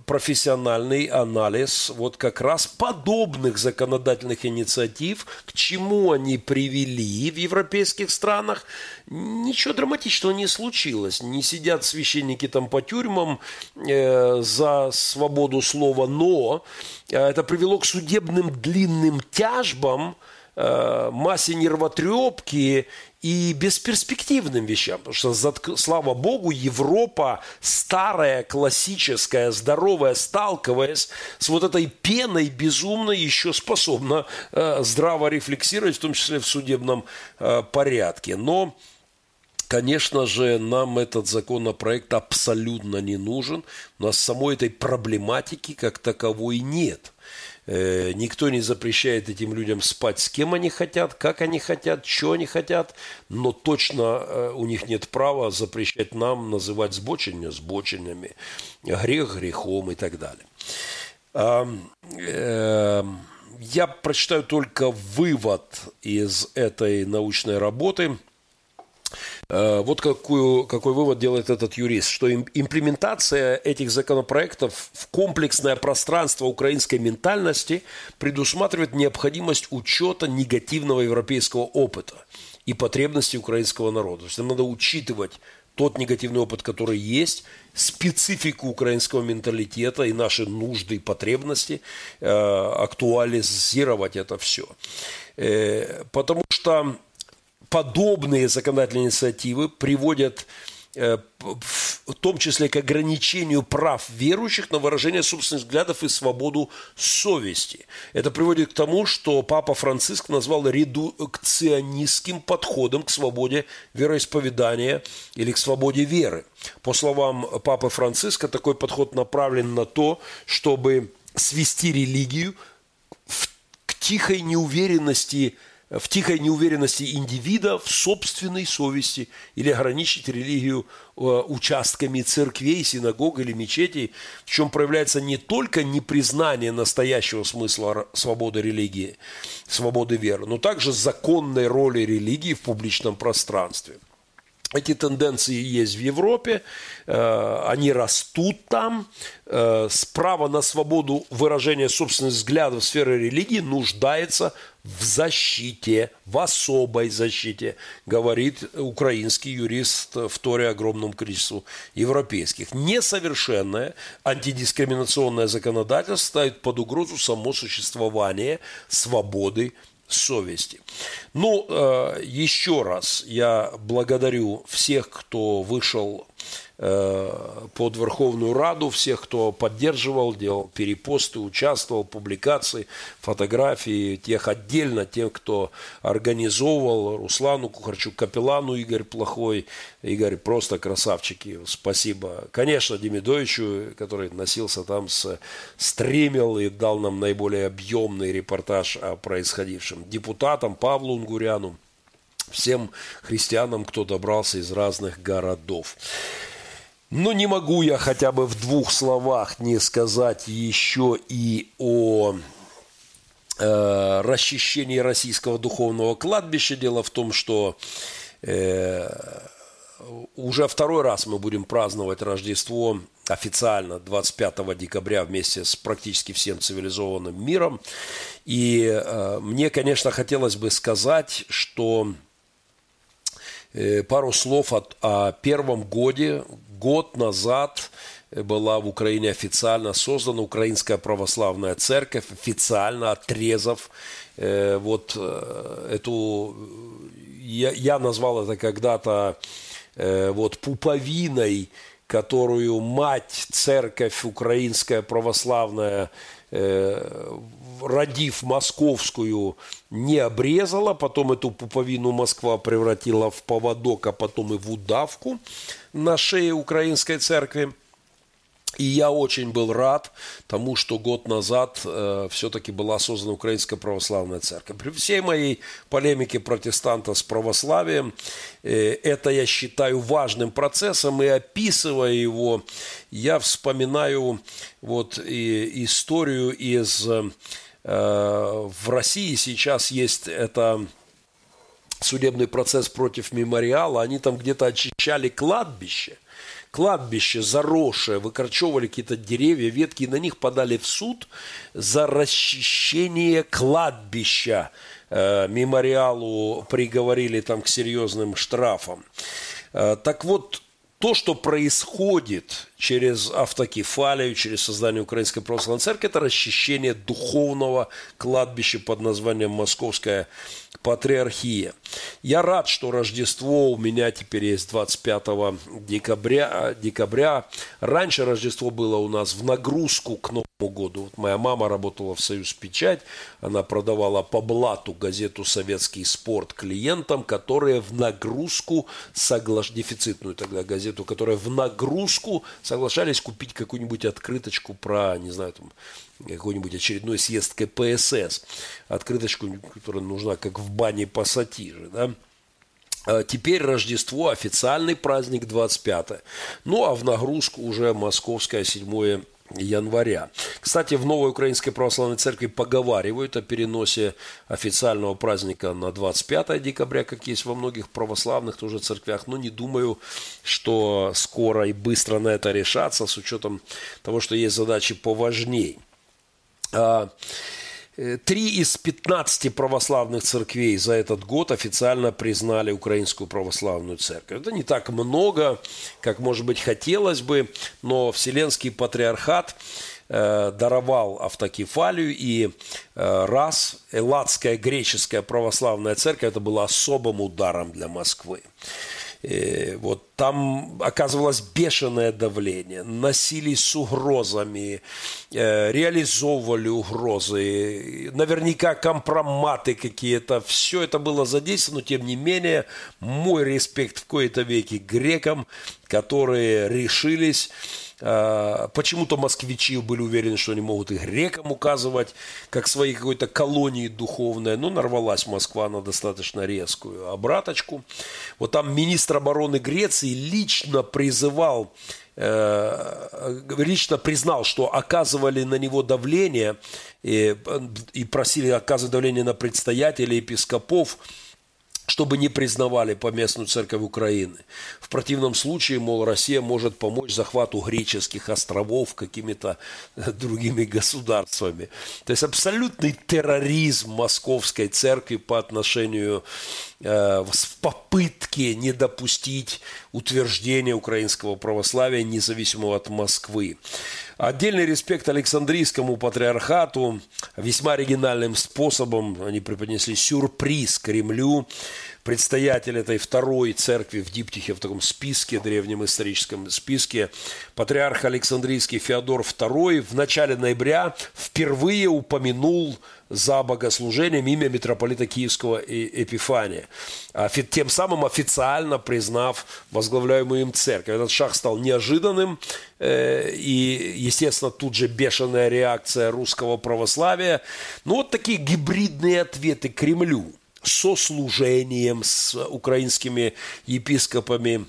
профессиональный анализ вот как раз подобных законодательных инициатив, к чему они привели в европейских странах. Ничего драматичного не случилось. Не сидят священники там по тюрьмам за свободу слова, но это привело к судебным длинным тяжбам, массе нервотрепки и бесперспективным вещам. Потому что, слава богу, Европа старая, классическая, здоровая, сталкиваясь с вот этой пеной безумной, еще способна здраво рефлексировать, в том числе в судебном порядке. Но, конечно же, нам этот законопроект абсолютно не нужен. У нас самой этой проблематики как таковой нет. Никто не запрещает этим людям спать, с кем они хотят, как они хотят, что они хотят, но точно у них нет права запрещать нам называть сбоченью сбоченными, грех грехом и так далее. Я прочитаю только вывод из этой научной работы. Вот какой вывод делает этот юрист, что имплементация этих законопроектов в комплексное пространство украинской ментальности предусматривает необходимость учета негативного европейского опыта и потребностей украинского народа. То есть нам надо учитывать тот негативный опыт, который есть, специфику украинского менталитета и наши нужды и потребности, актуализировать это все. Потому что подобные законодательные инициативы приводят в том числе к ограничению прав верующих на выражение собственных взглядов и свободу совести. Это приводит к тому, что Папа Франциск назвал редукционистским подходом к свободе вероисповедания или к свободе веры. По словам Папы Франциска, такой подход направлен на то, чтобы свести религию в тихой неуверенности индивида в собственной совести или ограничить религию участками церквей, синагог или мечетей, в чем проявляется не только непризнание настоящего смысла свободы религии, свободы веры, но также законной роли религии в публичном пространстве. Эти тенденции есть в Европе, они растут там. Право на свободу выражения собственных взглядов в сфере религии нуждается в защите, в особой защите, говорит украинский юрист, вторя огромному количеству европейских. Несовершенное антидискриминационное законодательство ставит под угрозу само существование свободы совести. Ну, еще раз я благодарю всех, кто вышел под Верховную Раду, всех, кто поддерживал, делал перепосты, участвовал, публикации, фотографии, тех отдельно, тех, кто организовывал, Руслану Кухарчук, Капеллану, Игорь Плохой, Игорь, просто красавчики, спасибо. Конечно, Демидовичу, который носился там, стримил и дал нам наиболее объемный репортаж о происходившем. Депутатам, Павлу Унгуряну, всем христианам, кто добрался из разных городов. Но не могу я хотя бы в двух словах не сказать еще и о расчищении российского духовного кладбища. Дело в том, что уже второй раз мы будем праздновать Рождество официально 25 декабря вместе с практически всем цивилизованным миром. И мне, конечно, хотелось бы сказать, что пару слов о первом годе. Год назад была в Украине официально создана Украинская православная церковь, официально отрезав эту, я назвал это когда-то пуповиной, которую мать церковь украинская православная, родив московскую, не обрезала, потом эту пуповину Москва превратила в поводок, а потом и в удавку на шее украинской церкви. И я очень был рад тому, что год назад все-таки была создана Украинская Православная Церковь. При всей моей полемике протестанта с православием, это я считаю важным процессом, и описывая его, я вспоминаю вот и историю из... в России сейчас есть это... судебный процесс против мемориала, они там где-то очищали кладбище заросшее, выкорчевывали какие-то деревья, ветки, и на них подали в суд за расчищение кладбища. Мемориалу приговорили там к серьезным штрафам. Так вот, то, что происходит через автокефалию, через создание Украинской Православной Церкви, это расчищение духовного кладбища под названием Московская Патриархия. Я рад, что Рождество у меня теперь есть 25 декабря. Раньше Рождество было у нас в нагрузку к Новому году. Вот моя мама работала в «Союзпечать». Она продавала по блату газету «Советский спорт» клиентам, которые в нагрузку, дефицитную тогда газету, которые в нагрузку соглашались купить какую-нибудь открыточку про, не знаю, там, какой-нибудь очередной съезд КПСС. Открыточку, которая нужна как в бане пассатижи, да? Теперь Рождество, официальный праздник 25-е. Ну, а в нагрузку уже московское 7 января. Кстати, в Новой Украинской Православной Церкви поговаривают о переносе официального праздника на 25 декабря, как есть во многих православных тоже церквях. Но не думаю, что скоро и быстро на это решатся, с учетом того, что есть задачи поважней. 3 из 15 православных церквей за этот год официально признали Украинскую Православную Церковь. Это не так много, как, может быть, хотелось бы, но Вселенский Патриархат даровал автокефалию, и раз Элладская Греческая Православная Церковь, это было особым ударом для Москвы. И вот там оказывалось бешеное давление, носились с угрозами, реализовывали угрозы, наверняка компроматы какие-то, все это было задействовано, но тем не менее мой респект в кои-то веки грекам, которые решились. Почему-то москвичи были уверены, что они могут и грекам указывать, как своей какой-то колонии духовной. Но нарвалась Москва на достаточно резкую обраточку. Вот там министр обороны Греции лично признал, что оказывали на него давление и просили оказывать давление на предстоятелей, епископов, чтобы не признавали поместную церковь Украины. В противном случае, мол, Россия может помочь захвату греческих островов какими-то другими государствами. То есть абсолютный терроризм Московской церкви по отношению в попытке не допустить утверждения украинского православия, независимого от Москвы. Отдельный респект Александрийскому патриархату. Весьма оригинальным способом они преподнесли сюрприз Кремлю. Предстоятель этой второй церкви в диптихе, в таком списке, древнем историческом списке, патриарх Александрийский Феодор II в начале ноября впервые упомянул за богослужением имя митрополита Киевского Эпифания, тем самым официально признав возглавляемую им церковь. Этот шаг стал неожиданным, и, естественно, тут же бешеная реакция русского православия. Ну, вот такие гибридные ответы Кремлю. Сослужением с украинскими епископами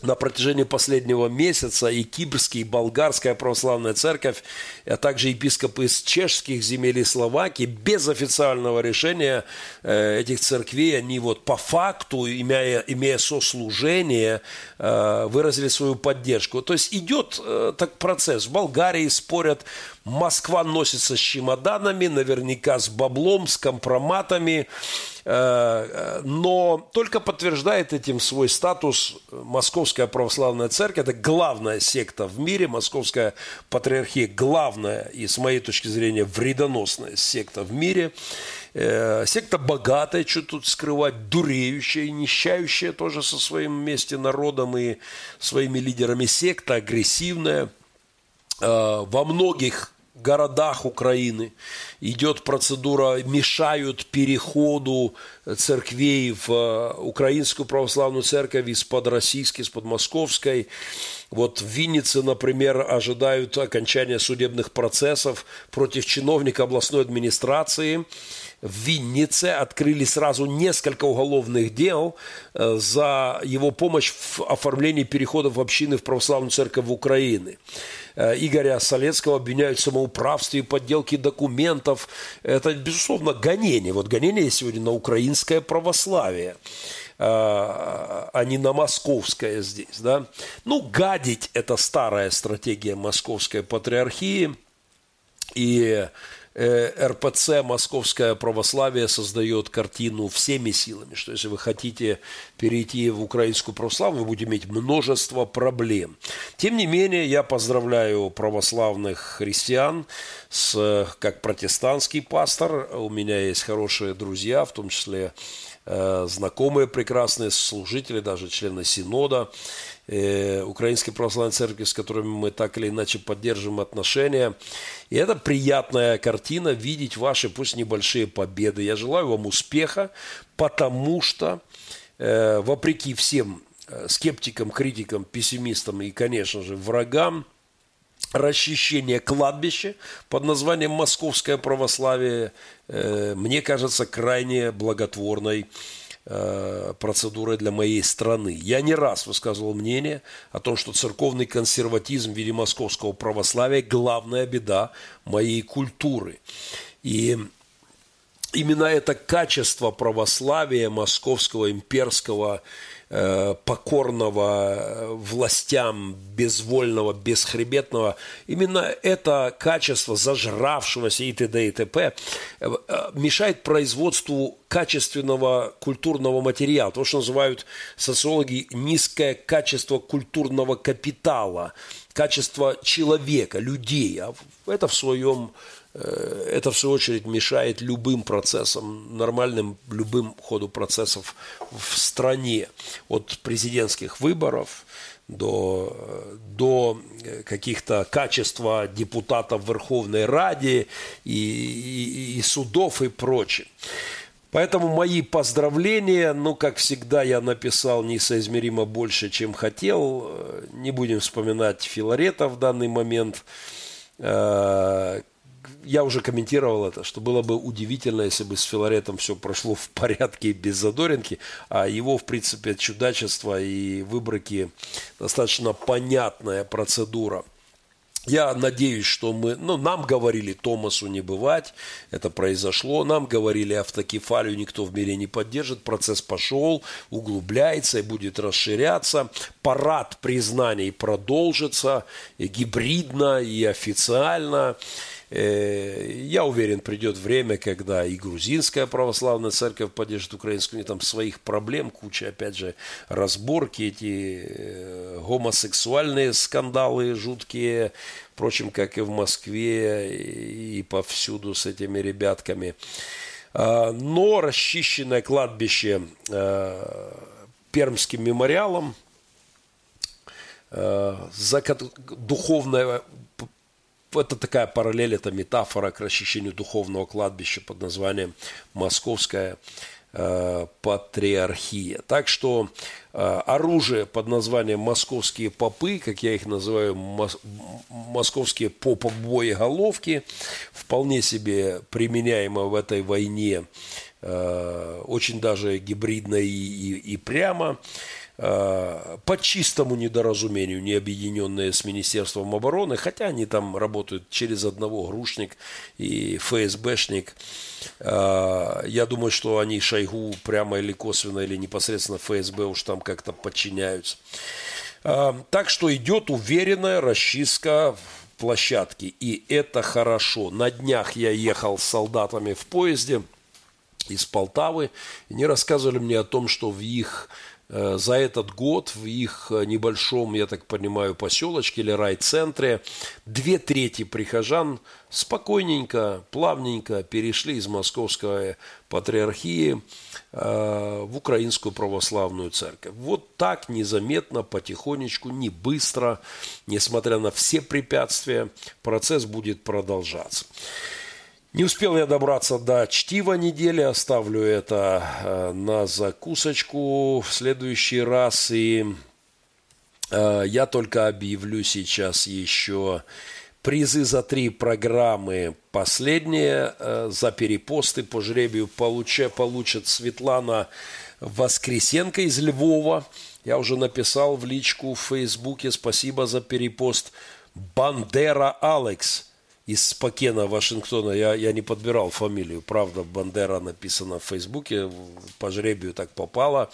на протяжении последнего месяца и Кипрская, и Болгарская православная церковь, а также епископы из чешских земель и Словакии, без официального решения этих церквей, они вот по факту, имея сослужение, выразили свою поддержку. То есть идет так процесс. В Болгарии спорят, Москва носится с чемоданами, наверняка с баблом, с компроматами, но только подтверждает этим свой статус Московская Православная Церковь. Это главная секта в мире, Московская Патриархия главная и, с моей точки зрения, вредоносная секта в мире. Секта богатая, что тут скрывать, дуреющая и нищающая тоже со своим вместе народом и своими лидерами. Секта агрессивная во многих городах Украины идет процедура, мешают переходу церквей в Украинскую православную церковь из-под российской, из-под московской. Вот в Виннице, например, ожидают окончания судебных процессов против чиновника областной администрации. В Виннице открыли сразу несколько уголовных дел за его помощь в оформлении переходов общины в православную церковь Украины. Игоря Солецкого обвиняют в самоуправстве и подделке документов. Это, безусловно, гонение. Вот гонение сегодня на украинское православие, а не на московское здесь. Да? Ну, гадить – это старая стратегия московской патриархии. И РПЦ, московское православие, создает картину всеми силами, что если вы хотите перейти в украинскую православную, вы будете иметь множество проблем. Тем не менее, я поздравляю православных христиан, как протестантский пастор. У меня есть хорошие друзья, в том числе знакомые прекрасные служители, даже члены Синода Украинской православной церкви, с которыми мы так или иначе поддерживаем отношения. И это приятная картина, видеть ваши, пусть небольшие победы. Я желаю вам успеха, потому что, вопреки всем скептикам, критикам, пессимистам и, конечно же, врагам, расчищение кладбища под названием «Московское православие» мне кажется крайне благотворной процедурой для моей страны. Я не раз высказывал мнение о том, что церковный консерватизм в виде московского православия – главная беда моей культуры. И именно это качество православия московского, имперского, покорного властям, безвольного, бесхребетного, именно это качество зажравшегося и т.д. и т.п. мешает производству качественного культурного материала, то, что называют социологи низкое качество культурного капитала, качество человека, людей. А это, в свою очередь, мешает любым процессам, нормальным любым ходу процессов в стране. От президентских выборов до каких-то качества депутатов Верховной Ради и судов и прочее. Поэтому мои поздравления, как всегда, я написал несоизмеримо больше, чем хотел. Не будем вспоминать Филарета в данный момент. Я уже комментировал это, что было бы удивительно, если бы с Филаретом все прошло в порядке и без задоринки, а его, в принципе, чудачество и выборки достаточно понятная процедура. Я надеюсь, что мы... нам говорили Томасу не бывать, это произошло. Нам говорили автокефалию, никто в мире не поддержит. Процесс пошел, углубляется и будет расширяться. Парад признаний продолжится и гибридно, и официально. Я уверен, придет время, когда и грузинская православная церковь поддержит украинскую. У них там своих проблем куча, опять же, разборки, эти гомосексуальные скандалы жуткие, впрочем, как и в Москве, и повсюду с этими ребятками. Но расчищенное кладбище Пермским мемориалом за духовное... Это такая параллель, это метафора к расчищению духовного кладбища под названием «Московская патриархия». Так что оружие под названием «московские попы», как я их называю, «московские попобоеголовки», вполне себе применяемо в этой войне, очень даже гибридно и прямо. По чистому недоразумению не объединенные с Министерством обороны, хотя они там работают через одного, грушник и ФСБшник. Я думаю, что они Шойгу прямо или косвенно, или непосредственно ФСБ уж там как-то подчиняются. Так что идет уверенная расчистка площадки, и это хорошо. На днях я ехал с солдатами в поезде из Полтавы, и они рассказывали мне о том, что в их за этот год в их небольшом, я так понимаю, поселочке или райцентре 2/3 прихожан спокойненько, плавненько перешли из Московской патриархии в Украинскую православную церковь. Вот так незаметно, потихонечку, не быстро, несмотря на все препятствия, процесс будет продолжаться. Не успел я добраться до чтива недели, оставлю это на закусочку в следующий раз. И я только объявлю сейчас еще призы за 3 программы. Последние за перепосты по жребию получит Светлана Воскресенко из Львова. Я уже написал в личку в Фейсбуке «Спасибо за перепост». Бандера Алекс из Спокена, Вашингтона. Я не подбирал фамилию. Правда, Бандера написано в Фейсбуке. По жребию так попало.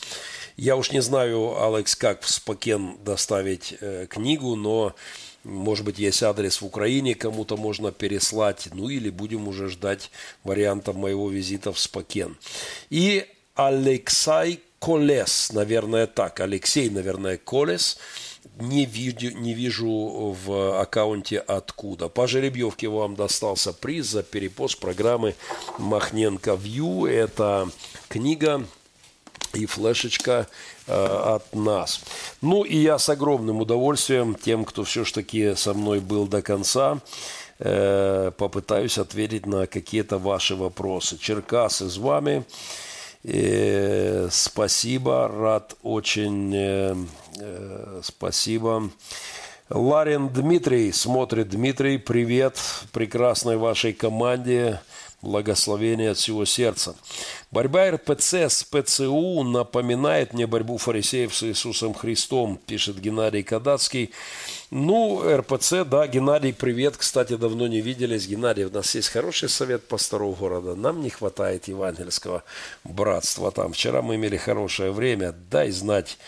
Я уж не знаю, Алекс, как в Спокен доставить книгу, но, может быть, есть адрес в Украине, кому-то можно переслать. Ну, или будем уже ждать варианта моего визита в Спокен. И Алексей Колес, наверное, так. Алексей, наверное, Колес. Не вижу в аккаунте откуда. По жеребьевке вам достался приз за перепост программы Махненко.Вью. Это книга и флешечка от нас. Ну и я с огромным удовольствием тем, кто все-таки со мной был до конца, попытаюсь ответить на какие-то ваши вопросы. Черкасы с вами. Спасибо, рад очень, спасибо. Ларин Дмитрий смотрит. Дмитрий, привет прекрасной вашей команде, благословения от всего сердца. Борьба РПЦ с ПЦУ напоминает мне борьбу фарисеев с Иисусом Христом, пишет Геннадий Кадацкий. Ну, РПЦ, да, Геннадий, привет. Кстати, давно не виделись. Геннадий, у нас есть хороший совет пасторов города. Нам не хватает евангельского братства там. Вчера мы имели хорошее время. Дай знать.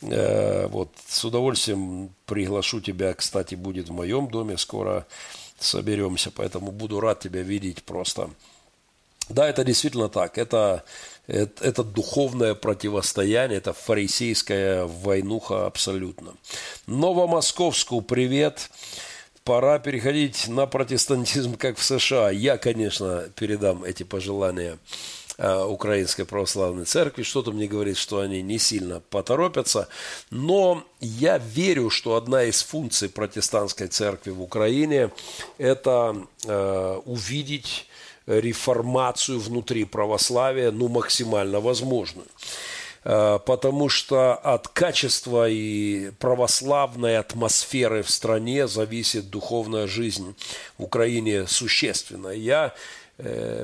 Вот, с удовольствием приглашу тебя. Кстати, будет в моем доме скоро. Соберемся, поэтому буду рад тебя видеть просто. Да, это действительно так. Это духовное противостояние, это фарисейская войнуха абсолютно. Новомосковску привет. Пора переходить на протестантизм, как в США. Я, конечно, передам эти пожелания Украинской православной церкви. Что-то мне говорит, что они не сильно поторопятся. Но я верю, что одна из функций протестантской церкви в Украине – это увидеть реформацию внутри православия, ну, максимально возможную. Потому что от качества и православной атмосферы в стране зависит духовная жизнь в Украине существенно. Я,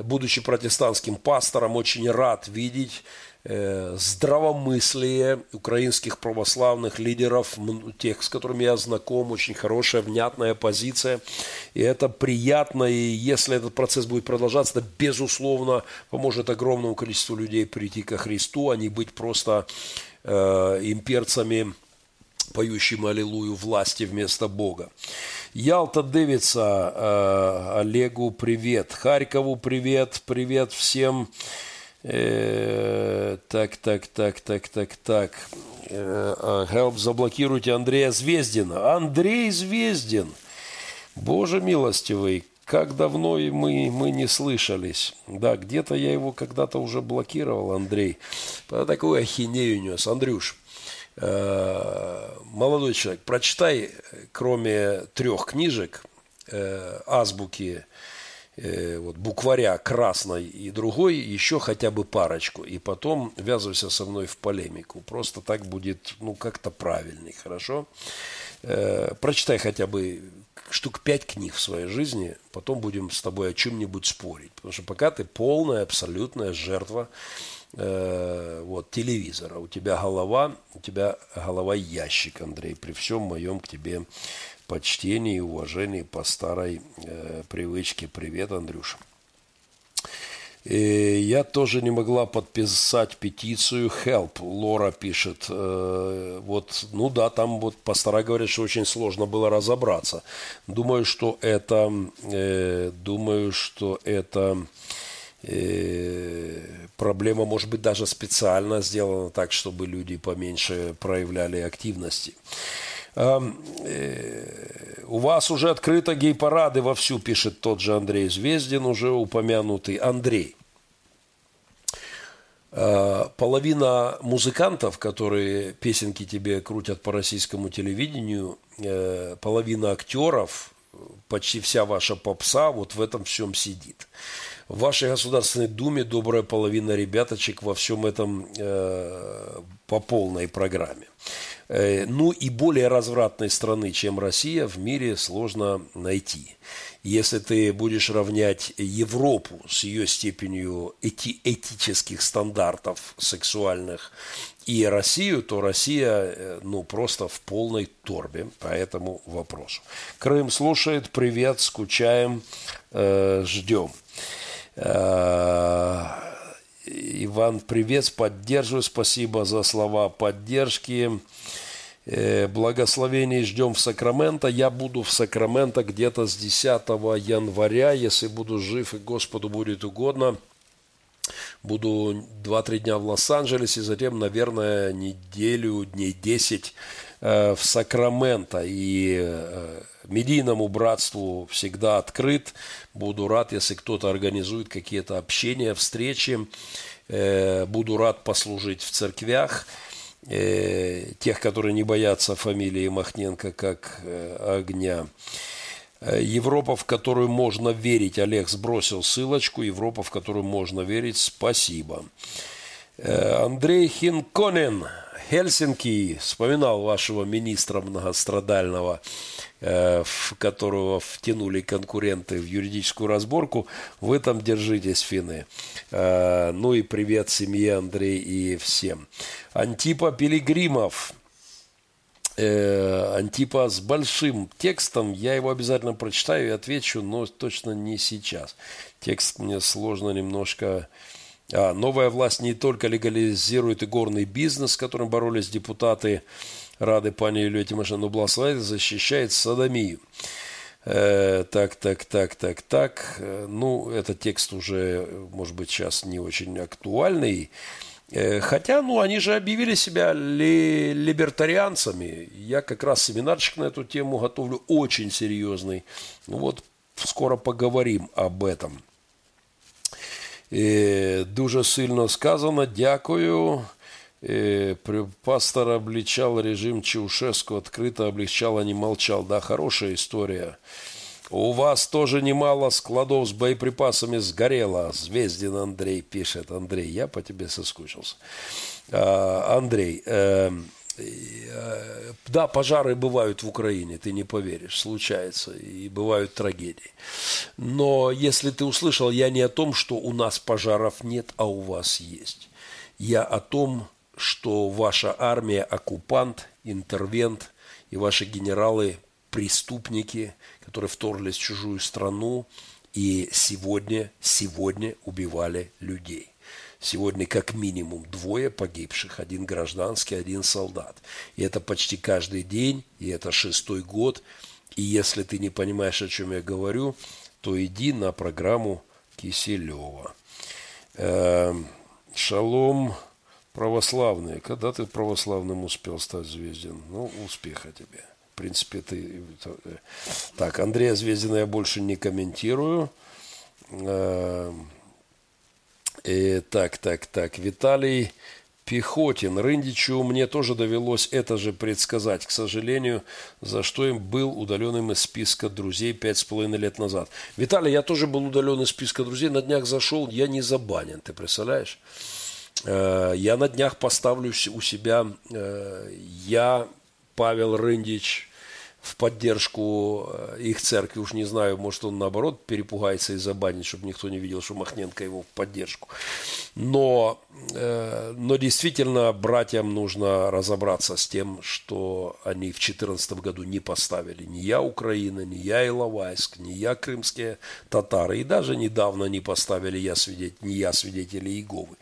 будучи протестантским пастором, очень рад видеть здравомыслие украинских православных лидеров, тех, с которыми я знаком, очень хорошая, внятная позиция. И это приятно, и если этот процесс будет продолжаться, то, безусловно, поможет огромному количеству людей прийти ко Христу, а не быть просто имперцами, поющим аллилуйю власти вместо Бога. Ялта Дэвидса, Олегу привет, Харькову привет, привет всем. Так. Help, заблокируйте Андрея Звездина. Андрей Звездин, Боже милостивый, как давно мы не слышались. Да, где-то я его когда-то уже блокировал, Андрей. Такую ахинею нес. Андрюш, молодой человек, прочитай, кроме 3 книжек, азбуки, вот, букваря красной и другой, еще хотя бы парочку. И потом ввязывайся со мной в полемику. Просто так будет, ну, как-то правильней, хорошо? Прочитай хотя бы штук 5 книг в своей жизни, потом будем с тобой о чем-нибудь спорить. Потому что пока ты полная, абсолютная жертва вот, телевизора. У тебя голова ящик, Андрей, при всем моем к тебе почтение и уважение по старой привычке. Привет, Андрюша. Я тоже не могла подписать петицию «Help». Лора пишет. Вот, ну да, там вот пастора говорят, что очень сложно было разобраться. Думаю, что это Проблема, может быть, даже специально сделана так, чтобы люди поменьше проявляли активности. У вас уже открыто гей-парады вовсю, пишет тот же Андрей Звездин, уже упомянутый Андрей. Половина музыкантов, которые песенки тебе крутят по российскому телевидению, половина актеров, почти вся ваша попса вот в этом всем сидит. В вашей Государственной Думе добрая половина ребяточек во всем этом по полной программе. Ну и более развратной страны, чем Россия, в мире сложно найти. Если ты будешь равнять Европу с ее степенью этических стандартов сексуальных и Россию, то Россия, ну, просто в полной торбе по этому вопросу. Крым слушает, привет, скучаем, ждем. Иван, привет, поддерживаю, спасибо за слова поддержки. Благословений ждем в Сакраменто. Я буду в Сакраменто где-то с 10 января, если буду жив и Господу будет угодно. Буду 2-3 дня в Лос-Анджелесе, затем, наверное, неделю, дней 10 в Сакраменто. И медийному братству всегда открыт. Буду рад, если кто-то организует какие-то общения, встречи. Буду рад послужить в церквях. Тех, которые не боятся фамилии Махненко как огня. Европа, в которую можно верить. Олег сбросил ссылочку. Европа, в которую можно верить. Спасибо. Андрей Хинконен, Хельсинки, вспоминал вашего министра многострадального, в которого втянули конкуренты в юридическую разборку. Вы там держитесь, финны. Ну и привет семье, Андрей, и всем. Антипа Пилигримов. Антипа с большим текстом. Я его обязательно прочитаю и отвечу, но точно не сейчас. Текст мне сложно немножко... Новая власть не только легализирует игорный бизнес, с которым боролись депутаты Рады пани Юлии Тимошенко, но благословляет и защищает содомию. Так. Ну, этот текст уже, может быть, сейчас не очень актуальный. Хотя, ну, они же объявили себя либертарианцами. Я как раз семинарчик на эту тему готовлю, очень серьезный. Вот скоро поговорим об этом. Дуже сильно сказано, дякую. Пастор обличал режим Чаушеску, открыто обличал, а не молчал. Да, хорошая история. У вас тоже немало складов с боеприпасами сгорело. Звездин Андрей пишет. Андрей, я по тебе соскучился. Андрей, да, пожары бывают в Украине, ты не поверишь, случается, и бывают трагедии. Но если ты услышал, я не о том, что у нас пожаров нет, а у вас есть. Я о том, что ваша армия оккупант, интервент, и ваши генералы преступники, которые вторглись в чужую страну и сегодня убивали людей. Сегодня как минимум 2 погибших, 1 гражданский, 1 солдат. И это почти каждый день, и это 6-й год. И если ты не понимаешь, о чем я говорю, то иди на программу Киселева. Шалом, православные. Когда ты православным успел стать, Звездин? Ну, успеха тебе. В принципе, ты... Так, Андрея Звездина я больше не комментирую. Так. Виталий Пехотин. Рындичу мне тоже довелось это же предсказать, к сожалению, за что им был удаленным из списка друзей 5,5 лет назад. Виталий, я тоже был удален из списка друзей. На днях зашел, я не забанен, ты представляешь? Я на днях поставлю у себя, я, Павел Рындич, в поддержку их церкви. Уж не знаю, может, он наоборот перепугается и забанит, чтобы никто не видел, что Махненко его в поддержку. Но действительно, братьям нужно разобраться с тем, что они в 2014 году не поставили. Ни я Украина, ни я Иловайск, ни я крымские татары. И даже недавно не поставили я свидетели Иеговы.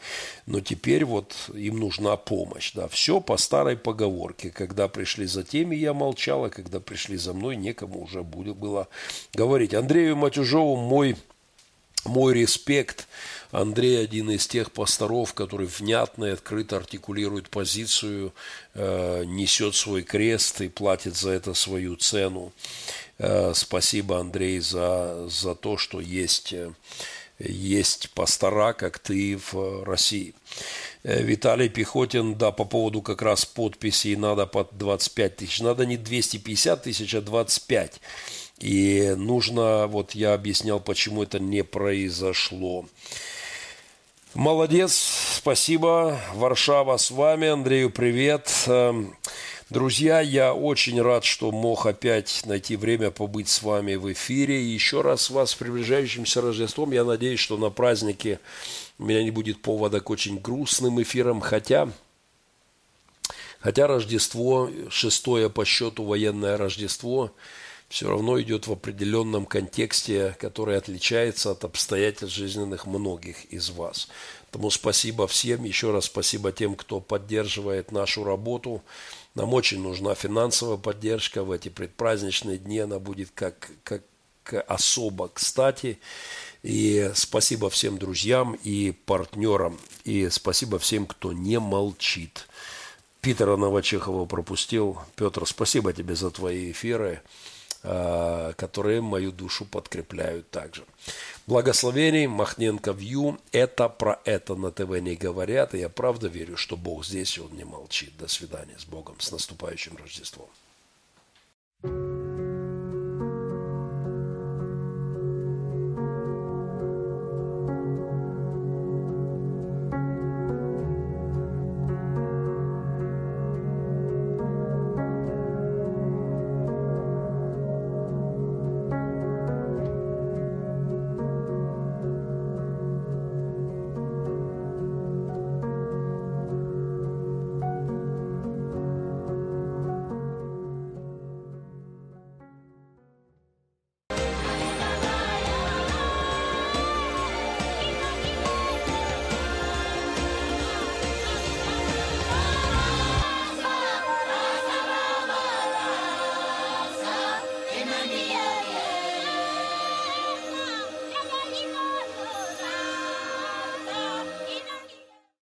Но теперь вот им нужна помощь. Да. Все по старой поговорке. Когда пришли за теми, я молчал, а когда пришли за мной, некому уже было говорить. Андрею Матюжову мой Мой респект. Андрей один из тех пасторов, который внятно и открыто артикулирует позицию, несет свой крест и платит за это свою цену. Спасибо, Андрей, за то, что есть пастора, как ты, в России. Виталий Пехотин, да, по поводу как раз подписей надо под 25 тысяч. Надо не 250 тысяч, а 25. И нужно, вот я объяснял, почему это не произошло. Молодец, спасибо. Варшава с вами. Андрею привет. Друзья, я очень рад, что мог опять найти время побыть с вами в эфире. И еще раз вас с приближающимся Рождеством. Я надеюсь, что на празднике у меня не будет повода к очень грустным эфирам, хотя Рождество, шестое по счету военное Рождество, все равно идет в определенном контексте, который отличается от обстоятельств жизненных многих из вас. Поэтому спасибо всем, еще раз спасибо тем, кто поддерживает нашу работу. Нам очень нужна финансовая поддержка в эти предпраздничные дни, она будет как особо кстати. И спасибо всем друзьям и партнерам, и спасибо всем, кто не молчит. Питера Новочехова пропустил. Петр, спасибо тебе за твои эфиры, которые мою душу подкрепляют также. Благословений, Махненко.Вью. Это про это на ТВ не говорят. И я правда верю, что Бог здесь, и Он не молчит. До свидания. С Богом. С наступающим Рождеством.